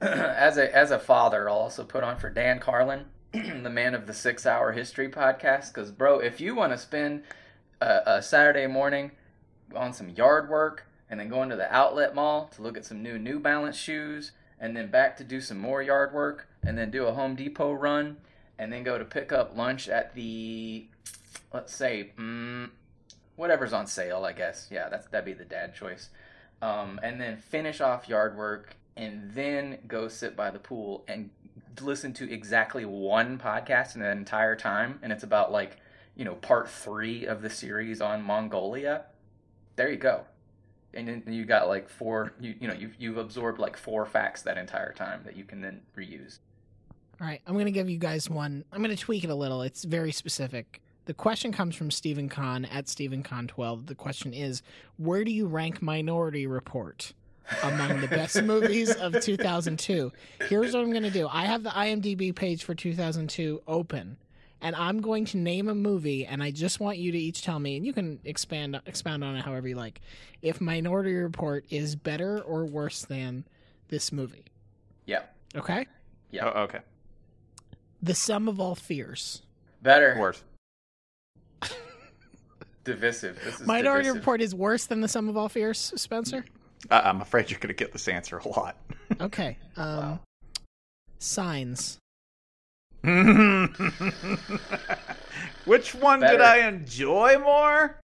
as a as a father, I'll also put on for Dan Carlin, the man of the Six Hour History podcast, because bro, if you want to spend a, a Saturday morning on some yard work and then going to the outlet mall to look at some new New Balance shoes and then back to do some more yard work and then do a Home Depot run and then go to pick up lunch at the, let's say, mm, whatever's on sale, I guess. Yeah, that's that'd be the dad choice. Um, and then finish off yard work and then go sit by the pool and listen to exactly one podcast in the entire time. And it's about like, you know, part three of the series on Mongolia. There you go. And then you got like four, you, you know, you've, you've absorbed like four facts that entire time that you can then reuse. All right. I'm going to give you guys one. I'm going to tweak it a little. It's very specific. The question comes from Stephen Kahn at Stephen Kahn twelve. The question is, where do you rank Minority Report among the best movies of two thousand two? Here's what I'm going to do. I have the I M D B page for two thousand two open, and I'm going to name a movie, and I just want you to each tell me, and you can expand expound on it however you like, if Minority Report is better or worse than this movie. Yeah. Okay? Yeah. Oh, okay. The Sum of All Fears. Better. Worse. Divisive. This is Minority divisive. Report is worse than The Sum of All Fears, Spencer? Uh, I'm afraid you're going to get this answer a lot. Okay. Um, wow. Signs. Which one Better. Did I enjoy more?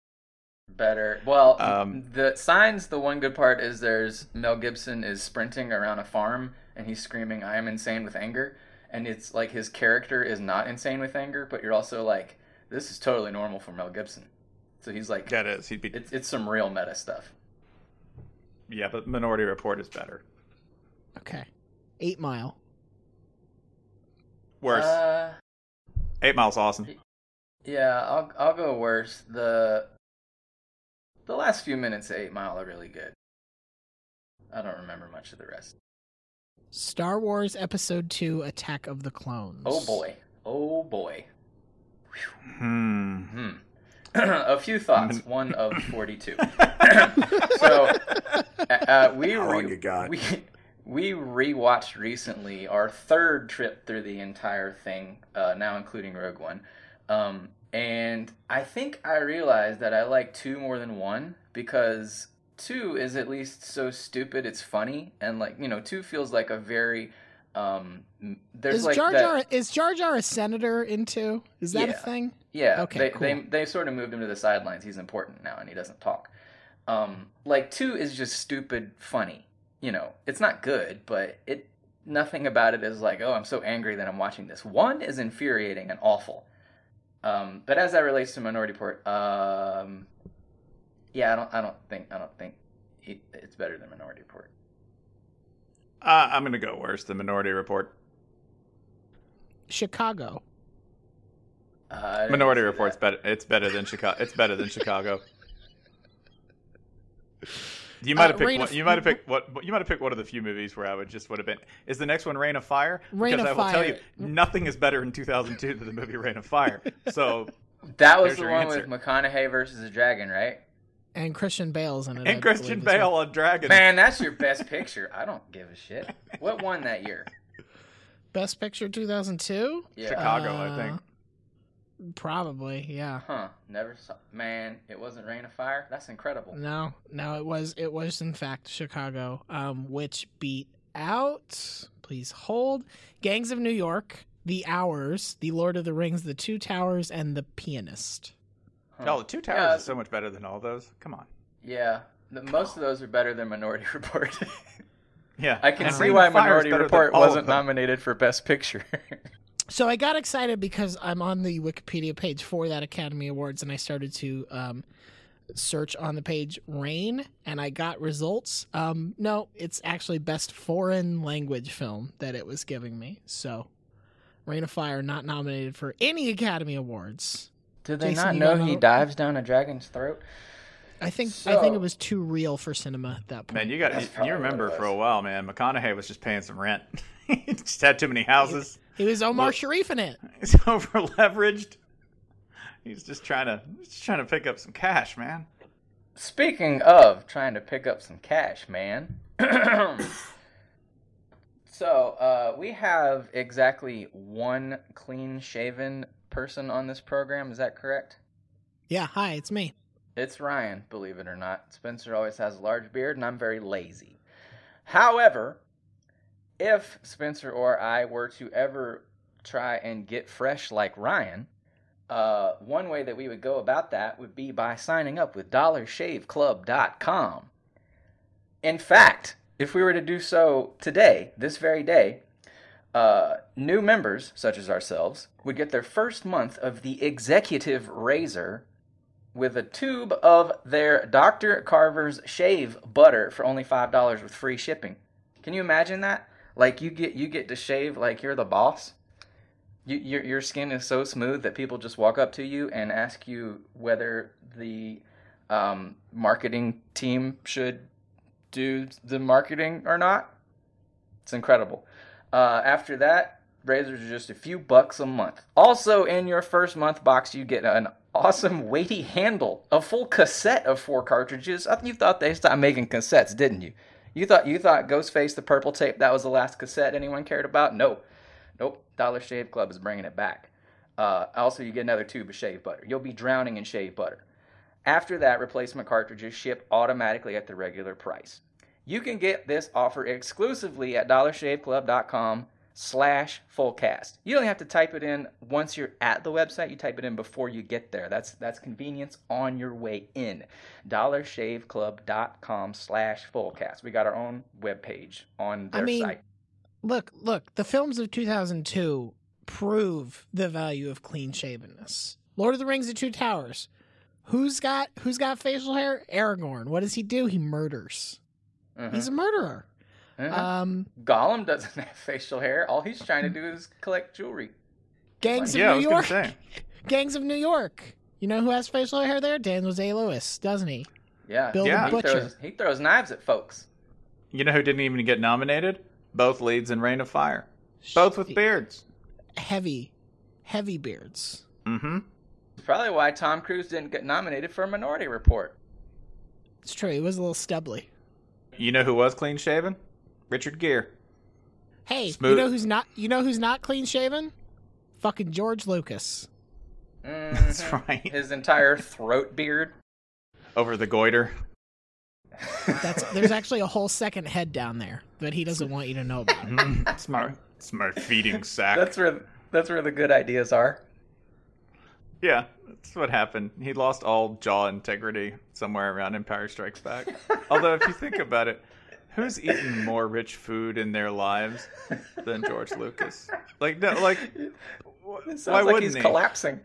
Better. Well, um, the Signs, the one good part is there's Mel Gibson is sprinting around a farm and he's screaming, "I am insane with anger." And it's like his character is not insane with anger, but you're also like, this is totally normal for Mel Gibson. So he's like, that is, he'd be... it's, it's some real meta stuff. Yeah, but Minority Report is better. Okay. Eight Mile. Worse. Uh, Eight Mile's awesome. Yeah, I'll I'll go worse. The the last few minutes of Eight Mile are really good. I don't remember much of the rest. Star Wars Episode two, Attack of the Clones. Oh boy. Oh boy. Hmm. Hmm. A few thoughts, one of forty-two. So, uh, we, re- we, we re-watched recently our third trip through the entire thing, uh, now including Rogue One. Um, and I think I realized that I like two more than one, because two is at least so stupid it's funny. And, like, you know, two feels like a very... Um, there's is, like Jar Jar, that... is Jar Jar a senator in two? Is that yeah. a thing? Yeah, okay, they, cool. they they sort of moved him to the sidelines. He's important now, and he doesn't talk. Um, like two is just stupid funny. You know, it's not good, but it nothing about it is like, oh, I'm so angry that I'm watching this. One is infuriating and awful. Um, but as that relates to Minority Report, um, yeah, I don't I don't think I don't think it, it's better than Minority Report. Uh, I'm gonna go worse than Minority Report. Chicago. Uh, Minority Report's that. better. It's better than Chicago. It's better than Chicago. You might have uh, picked. One, of, you might have picked what? You might have picked one of the few movies where I would just would have been. Is the next one Reign of Fire? Reign because of I will Fire. Tell you, nothing is better in two thousand two than the movie Reign of Fire. So that was the one answer. With McConaughey versus a dragon, right? And Christian Bale's in it. And I Christian Bale well. on Dragon. Man, that's your best picture. I don't give a shit. What won that year? Best picture two thousand two? Yeah. Chicago, uh, I think. Probably, yeah. Huh. Never saw. Man, it wasn't Reign of Fire? That's incredible. No, no, it was, it was in fact, Chicago, um, which beat out, please hold, Gangs of New York, The Hours, The Lord of the Rings, The Two Towers, and The Pianist. Oh, The Two Towers yeah. is so much better than all those. Come on. Yeah. The, Come most on. of those are better than Minority Report. yeah. I can um, see why Minority Report wasn't nominated for Best Picture. So I got excited because I'm on the Wikipedia page for that Academy Awards, and I started to um, search on the page Rain, and I got results. Um, no, it's actually Best Foreign Language Film that it was giving me. So Rain of Fire not nominated for any Academy Awards. Did they Jason, not know he dives down a dragon's throat? I think so, I think it was too real for cinema at that point. Man, you got you, you remember for a while, man. McConaughey was just paying some rent. He just had too many houses. He, he was Omar Le- Sharif in it. He's over leveraged. He's just trying to just trying to pick up some cash, man. Speaking of trying to pick up some cash, man. So, uh, we have exactly one clean-shaven person on this program. Is that correct? Yeah, hi, it's me. It's Ryan, believe it or not. Spencer always has a large beard, and I'm very lazy. However, if Spencer or I were to ever try and get fresh like Ryan, uh, one way that we would go about that would be by signing up with dollar shave club dot com. In fact, if we were to do so today, this very day, uh, new members, such as ourselves, would get their first month of the Executive Razor with a tube of their Doctor Carver's Shave Butter for only five dollars with free shipping. Can you imagine that? Like, you get you get to shave like you're the boss. You, your, your skin is so smooth that people just walk up to you and ask you whether the um, marketing team should do the marketing or not. It's incredible. Uh, after that, razors are just a few bucks a month. Also, in your first month box, you get an awesome weighty handle, a full cassette of four cartridges. You thought they stopped making cassettes, didn't you? You thought you thought Ghostface, the purple tape, that was the last cassette anyone cared about? No. Nope. Dollar Shave Club is bringing it back. Uh, also, you get another tube of shave butter. You'll be drowning in shave butter. After that, replacement cartridges ship automatically at the regular price. You can get this offer exclusively at dollar shave club dot com slash fullcast. You don't have to type it in once you're at the website. You type it in before you get there. That's that's convenience on your way in. dollar shave club dot com slash fullcast. We got our own webpage on their I mean, site. Look, look, the films of two thousand two prove the value of clean-shavenness. Lord of the Rings: The Two Towers. Who's got who's got facial hair? Aragorn. What does he do? He murders. Uh-huh. He's a murderer. Uh-huh. Um, Gollum doesn't have facial hair. All he's trying to do is collect jewelry. Gangs like, of yeah, New York. Gangs of New York. You know who has facial hair there? Daniel Day-Lewis, doesn't he? Yeah. Bill yeah. the Butcher. He throws, he throws knives at folks. You know who didn't even get nominated? Both leads in Reign of Fire. Both with beards. Heavy, heavy beards. Mm-hmm. Probably why Tom Cruise didn't get nominated for a Minority Report. It's true. He was a little stubbly. You know who was clean shaven? Richard Gere. Hey, Smooth. you know who's not? You know who's not clean shaven? Fucking George Lucas. Mm-hmm. That's right. His entire throat beard over the goiter. That's there's actually a whole second head down there that he doesn't want you to know about. It's my it's my feeding sack. That's where that's where the good ideas are. Yeah, that's what happened. He lost all jaw integrity somewhere around Empire Strikes Back. Although, if you think about it, who's eaten more rich food in their lives than George Lucas? Like, no, like, why wouldn't he? It sounds like he's collapsing.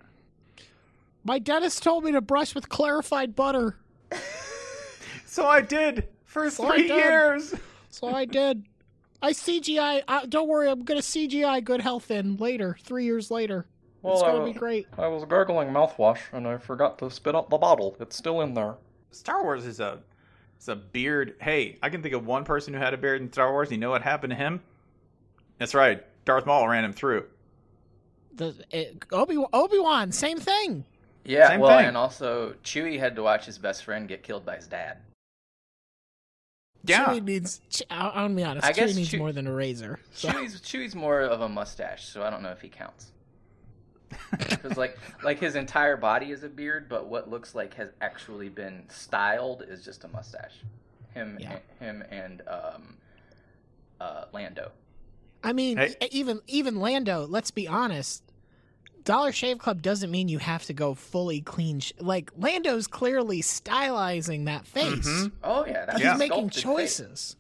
My dentist told me to brush with clarified butter. So I did for so three I did. years. So I did. I C G I. I, don't worry, I'm going to C G I good health in later, three years later. Well, it's going to be great. I was gurgling mouthwash, and I forgot to spit out the bottle. It's still in there. Star Wars is a it's a beard. Hey, I can think of one person who had a beard in Star Wars. You know what happened to him? That's right. Darth Maul ran him through. The, it, Obi- Obi-Wan, same thing. Yeah, same well, thing. And also Chewie had to watch his best friend get killed by his dad. Yeah. Chewie needs, I'll, I'll be honest, I Chewie guess needs Chew- more than a razor. So. Chewie's, Chewie's more of a mustache, so I don't know if he counts. Because like like his entire body is a beard, but what looks like has actually been styled is just a mustache. Him, yeah. him, and um, uh, Lando. I mean, hey. even even Lando. Let's be honest. Dollar Shave Club doesn't mean you have to go fully clean. Sh- like Lando's clearly stylizing that face. Mm-hmm. Oh yeah, that's he's yeah. making choices. Face.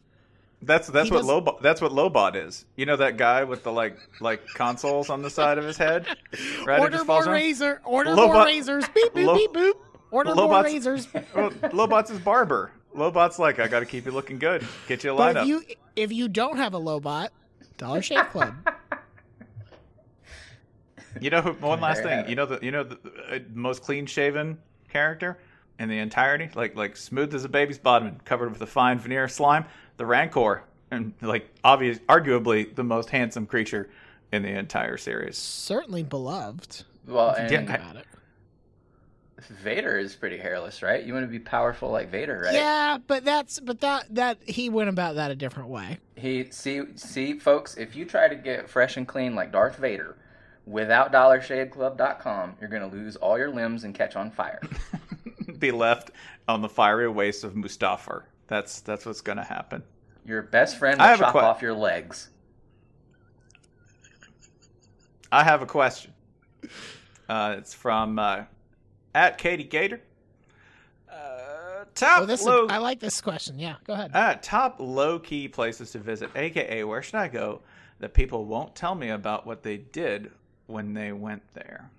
That's that's he what doesn't... Lobot that's what Lobot is. You know that guy with the like like consoles on the side of his head? Right? Order more on? razor. Order Lobot... more razors. Beep boop Lo... beep boop. Order Lobot's... more razors. Well, Lobot's his barber. Lobot's like, I gotta keep you looking good. Get you a lineup. If you if you don't have a Lobot, Dollar Shave Club. You know who, one last thing. You know the you know the uh, most clean shaven character? in the entirety, like like smooth as a baby's bottom and covered with a fine veneer of slime, the Rancor, and like obvious, arguably the most handsome creature in the entire series. Certainly beloved. Well, and yeah, I, about it. Vader is pretty hairless, right? You want to be powerful like Vader, right? Yeah, but that's but that that he went about that a different way. He see see folks, if you try to get fresh and clean like Darth Vader without dollar shade club dot com, you're going to lose all your limbs and catch on fire. Be left on the fiery waste of Mustafar. That's that's what's going to happen. Your best friend will chop qu- off your legs. I have a question. Uh, it's from uh, at Katie Gator. Uh, top oh, this low. Is, I like this question. Yeah, go ahead. Uh, top low key places to visit, aka where should I go that people won't tell me about what they did when they went there?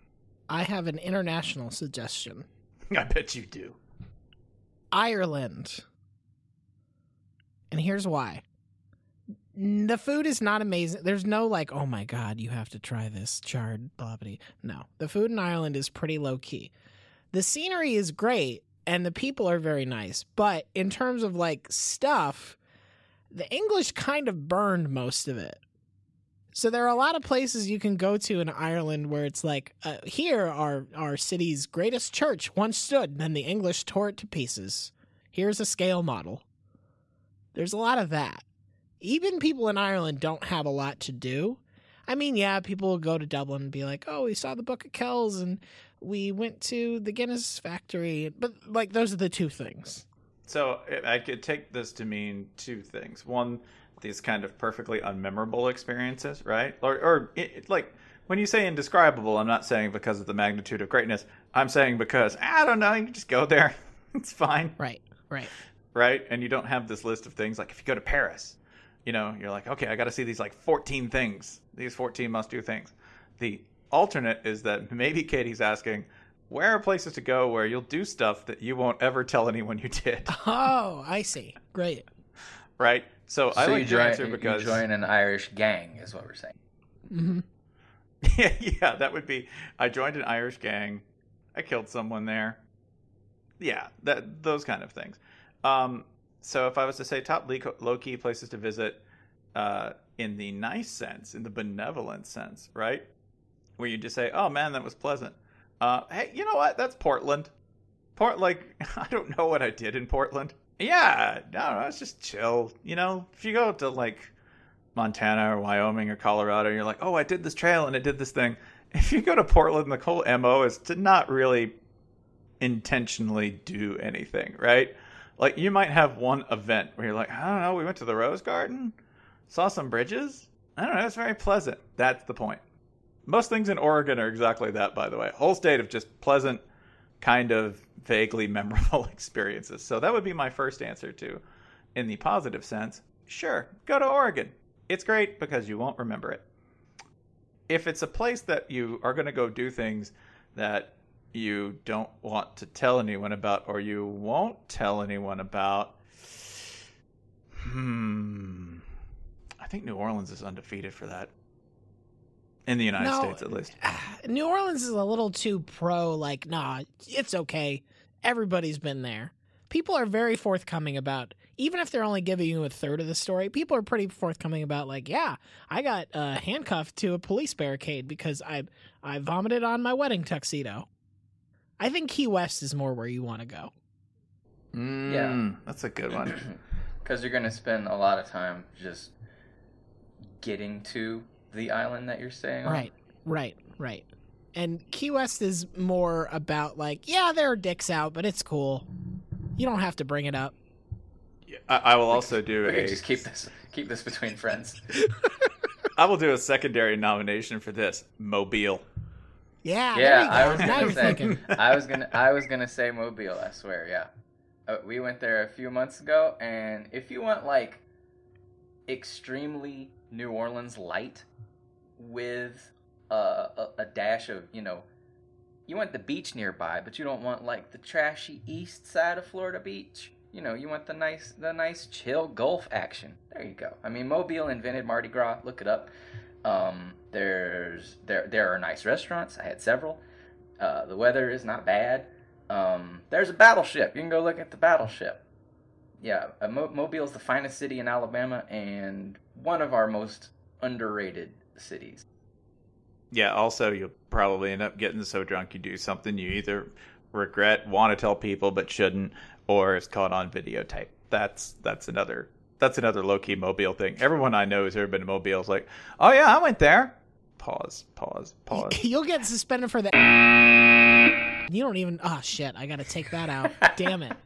I have an international suggestion. I bet you do. Ireland. And here's why. The food is not amazing. There's no like, oh my God, you have to try this charred blobby. No, the food in Ireland is pretty low key. The scenery is great and the people are very nice. But in terms of like stuff, the English kind of burned most of it. So there are a lot of places you can go to in Ireland where it's like, uh, here our, our city's greatest church once stood, then the English tore it to pieces. Here's a scale model. There's a lot of that. Even people in Ireland don't have a lot to do. I mean, yeah, people will go to Dublin and be like, oh, we saw the Book of Kells and we went to the Guinness factory. But like, those are the two things. So I could take this to mean two things. One, these kind of perfectly unmemorable experiences, right? Or, or it, it, like, when you say indescribable, I'm not saying because of the magnitude of greatness. I'm saying because, I don't know, you can just go there. It's fine. Right, right. Right? And you don't have this list of things. Like, if you go to Paris, you know, you're like, okay, I got to see these, like, fourteen things. These fourteen must-do things. The alternate is that maybe Katie's asking, where are places to go where you'll do stuff that you won't ever tell anyone you did? Oh, I see. Great. Right? So, so I like your answer because... you join an Irish gang is what we're saying. Mm-hmm. yeah, yeah, that would be... I joined an Irish gang. I killed someone there. Yeah, that those kind of things. Um, so if I was to say top low-key places to visit uh, in the nice sense, in the benevolent sense, right? Where you just say, oh, man, that was pleasant. Uh, hey, you know what? That's Portland. Port, like, I don't know what I did in Portland. Yeah, no, it's just chill. You know, if you go to like Montana or Wyoming or Colorado, you're like, oh, I did this trail and I did this thing. If you go to Portland, the whole M O is to not really intentionally do anything, right? Like you might have one event where you're like, I don't know, we went to the Rose Garden, saw some bridges. I don't know, it's very pleasant. That's the point. Most things in Oregon are exactly that, by the way. Whole state of just pleasant, kind of vaguely memorable experiences. So that would be my first answer to, in the positive sense, sure, go to Oregon. It's great because you won't remember it. If it's a place that you are going to go do things that you don't want to tell anyone about or you won't tell anyone about, hmm, I think New Orleans is undefeated for that. In the United no, States, at least. New Orleans is a little too pro, like, nah, it's okay. Everybody's been there. People are very forthcoming about, even if they're only giving you a third of the story, people are pretty forthcoming about, like, yeah, I got uh, handcuffed to a police barricade because I I vomited on my wedding tuxedo. I think Key West is more where you want to go. Mm, yeah. That's a good one. Because you're going to spend a lot of time just getting to the island that you're staying on. Right, right, right. And Key West is more about like, yeah, there are dicks out, but it's cool. You don't have to bring it up. Yeah, I, I will also do a... Just keep this, keep this between friends. I will do a secondary nomination for this. Mobile. Yeah, yeah. I was gonna say, I was gonna, I was gonna say Mobile. I swear, yeah. Uh, we went there a few months ago, and if you want like extremely New Orleans light. With a, a, a dash of, you know, you want the beach nearby, but you don't want like the trashy east side of Florida beach. You know, you want the nice, the nice chill Gulf action. There you go. I mean, Mobile invented Mardi Gras. Look it up. Um, there's there there are nice restaurants. I had several. Uh, the weather is not bad. Um, there's a battleship. You can go look at the battleship. Yeah, Mo- Mobile's the finest city in Alabama and one of our most underrated cities. Yeah, also, you'll probably end up getting so drunk you do something you either regret, want to tell people but shouldn't, or is caught on videotape. That's that's another that's another low-key Mobile thing. Everyone I know who's ever been to Mobile is like, oh yeah, I went there. Pause, pause, pause. You'll get suspended for that. You don't even... Oh, shit, I gotta take that out. Damn it.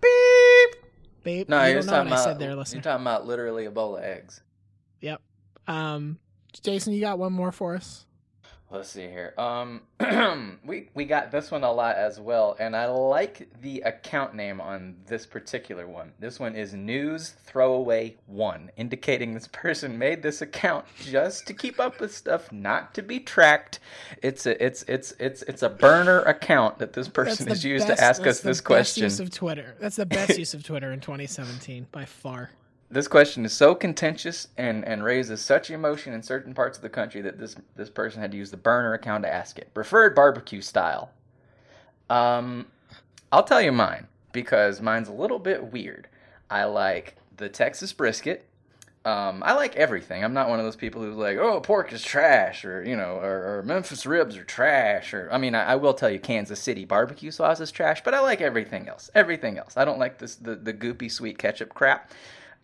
Beep! Beep. No, you don't know what about, I said there, listener. You're talking about literally a bowl of eggs. Yep. Um... Jason, you got one more for us? Let's see here. Um, we we got this one a lot as well, and I like the account name on this particular one. This one is News Throwaway one, indicating this person made this account just to keep up with stuff not to be tracked. It's a it's it's it's it's a burner account that this person has used best, to ask us this question. That's the best use of Twitter. That's the best use of Twitter in twenty seventeen by far. This question is so contentious and, and raises such emotion in certain parts of the country that this this person had to use the burner account to ask it. Preferred barbecue style. Um, I'll tell you mine, because mine's a little bit weird. I like the Texas brisket. Um, I like everything. I'm not one of those people who's like, oh, pork is trash, or, you know, or, or Memphis ribs are trash, or, I mean, I, I will tell you Kansas City barbecue sauce is trash, but I like everything else. Everything else. I don't like this the, the goopy sweet ketchup crap.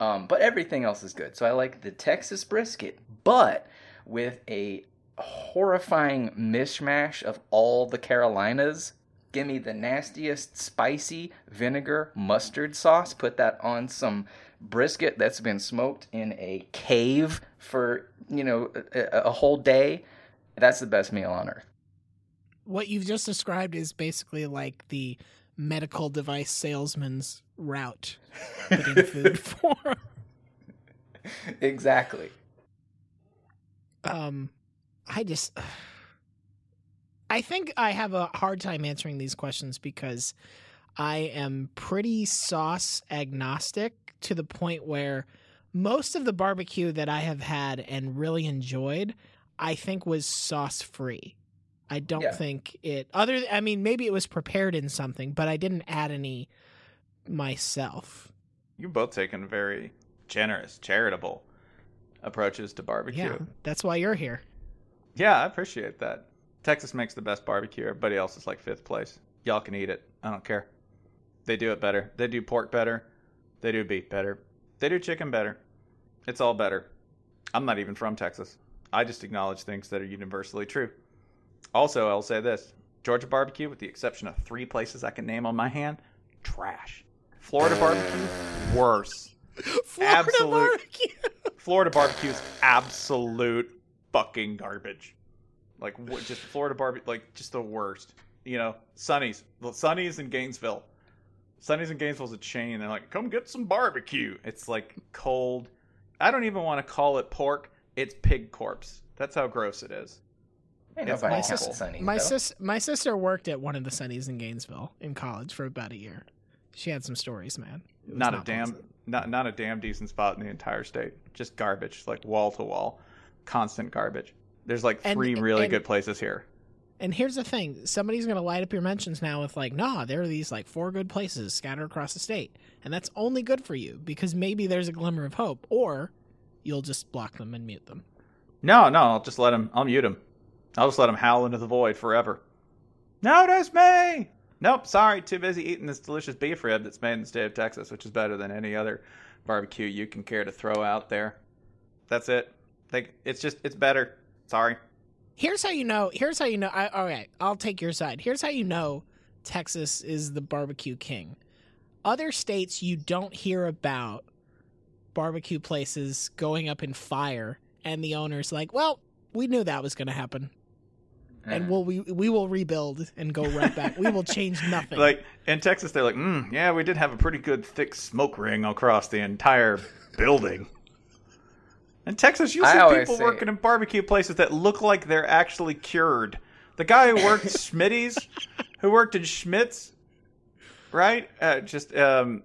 Um, but everything else is good. So I like the Texas brisket, but with a horrifying mishmash of all the Carolinas. Give me the nastiest spicy vinegar mustard sauce. Put that on some brisket that's been smoked in a cave for, you know, a, a whole day. That's the best meal on earth. What you've just described is basically like the medical device salesman's route, but in food form. Exactly. Um, I just, I think I have a hard time answering these questions because I am pretty sauce agnostic to the point where most of the barbecue that I have had and really enjoyed, I think was sauce free. I don't yeah. think it other. I mean, maybe it was prepared in something, but I didn't add any myself. You're both taking very generous, charitable approaches to barbecue. Yeah, that's why you're here. Yeah, I appreciate that. Texas makes the best barbecue. Everybody else is like fifth place. Y'all can eat it. I don't care. They do it better. They do pork better. They do beef better. They do chicken better. It's all better. I'm not even from Texas. I just acknowledge things that are universally true. Also, I'll say this. Georgia barbecue, with the exception of three places I can name on my hand, trash. Florida barbecue, worse. Florida absolute, barbecue. Florida barbecue is absolute fucking garbage. Like, what, just Florida barbecue, like, just the worst. You know, Sonny's. Sonny's in Gainesville. Sonny's in Gainesville is a chain. They're like, come get some barbecue. It's like cold. I don't even want to call it pork. It's pig corpse. That's how gross it is. My, sis- Sunnies, my, sis- my sister worked at one of the Sonny's in Gainesville in college for about a year. She had some stories, man. Not, not a damn, not, not a damn decent spot in the entire state. Just garbage, like wall to wall, constant garbage. There's like three and, really and, good places here. And here's the thing: somebody's gonna light up your mentions now with like, nah, there are these like four good places scattered across the state, and that's only good for you because maybe there's a glimmer of hope, or you'll just block them and mute them. No, no, I'll just let them. I'll mute them. I'll just let them howl into the void forever. Notice me! Nope, sorry, too busy eating this delicious beef rib that's made in the state of Texas, which is better than any other barbecue you can care to throw out there. That's it. Think it's just it's better. Sorry. Here's how you know. Here's how you know. I, all right, I'll take your side. Here's how you know Texas is the barbecue king. Other states you don't hear about barbecue places going up in fire, and the owner's like, well, we knew that was going to happen. And we'll, we we will rebuild and go right back. We will change nothing. Like in Texas, they're like, mm, yeah, we did have a pretty good thick smoke ring across the entire building. In Texas, you see people see. working in barbecue places that look like they're actually cured. The guy who worked Schmitty's, who worked in Schmidt's, right? Uh, just um,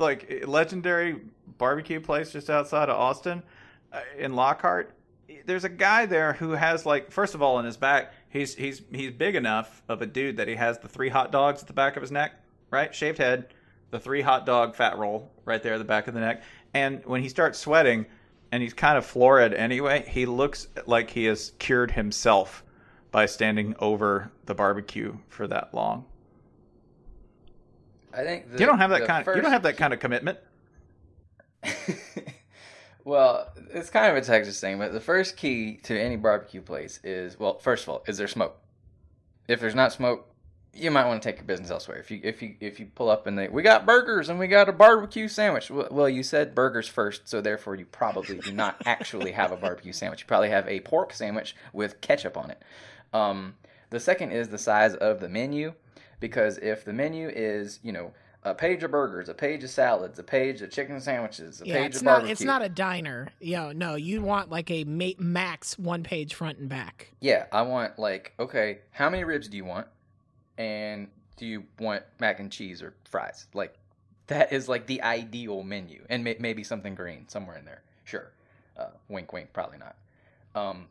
like legendary barbecue place just outside of Austin uh, in Lockhart. There's a guy there who has, like, first of all, in his back, He's he's he's big enough of a dude that he has the three hot dogs at the back of his neck, right? Shaved head, the three hot dog fat roll right there at the back of the neck. And when he starts sweating, and he's kind of florid anyway, he looks like he has cured himself by standing over the barbecue for that long. I think the, you don't have that kind. First... Of, you don't have that kind of commitment. Well, it's kind of a Texas thing, but the first key to any barbecue place is, well, first of all, is there smoke? If there's not smoke, you might want to take your business elsewhere. If you if you if you pull up and they, we got burgers and we got a barbecue sandwich. Well, you said burgers first, so therefore you probably do not actually have a barbecue sandwich. You probably have a pork sandwich with ketchup on it. Um, the second is the size of the menu, because if the menu is, you know, a page of burgers, a page of salads, a page of chicken sandwiches, a yeah, page of not, barbecue. It's not a diner. You know, no, you want like a ma- max one page front and back. Yeah, I want like, okay, how many ribs do you want? And do you want mac and cheese or fries? Like, that is like the ideal menu. And may- maybe something green somewhere in there. Sure. Uh, wink, wink, probably not. Um,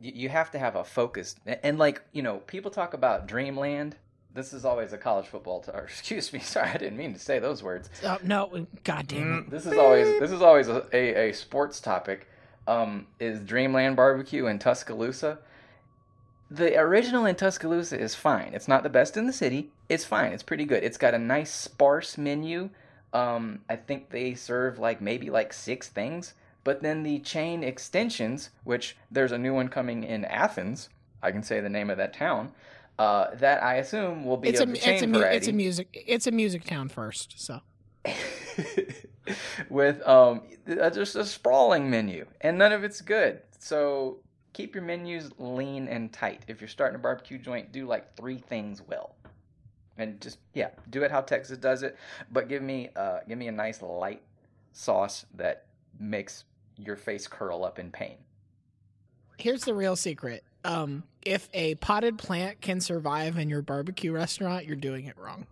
y- you have to have a focus. And, and like, you know, people talk about Dreamland. This is always a college football. T- or excuse me, sorry, I didn't mean to say those words. Oh no, goddamn it! This is always this is always a, a, a sports topic. Um, is Dreamland Barbecue in Tuscaloosa? The original in Tuscaloosa is fine. It's not the best in the city. It's fine. It's pretty good. It's got a nice sparse menu. Um, I think they serve like maybe like six things. But then the chain extensions, which there's a new one coming in Athens. I can say the name of that town. Uh, that I assume will be it's of a, the chain it's a, variety. It's a music. It's a music town first, so. With um, just a sprawling menu, and none of it's good. So keep your menus lean and tight. If you're starting a barbecue joint, do like three things well, and just yeah, do it how Texas does it. But give me uh, give me a nice light sauce that makes your face curl up in pain. Here's the real secret. Um, if a potted plant can survive in your barbecue restaurant, you're doing it wrong.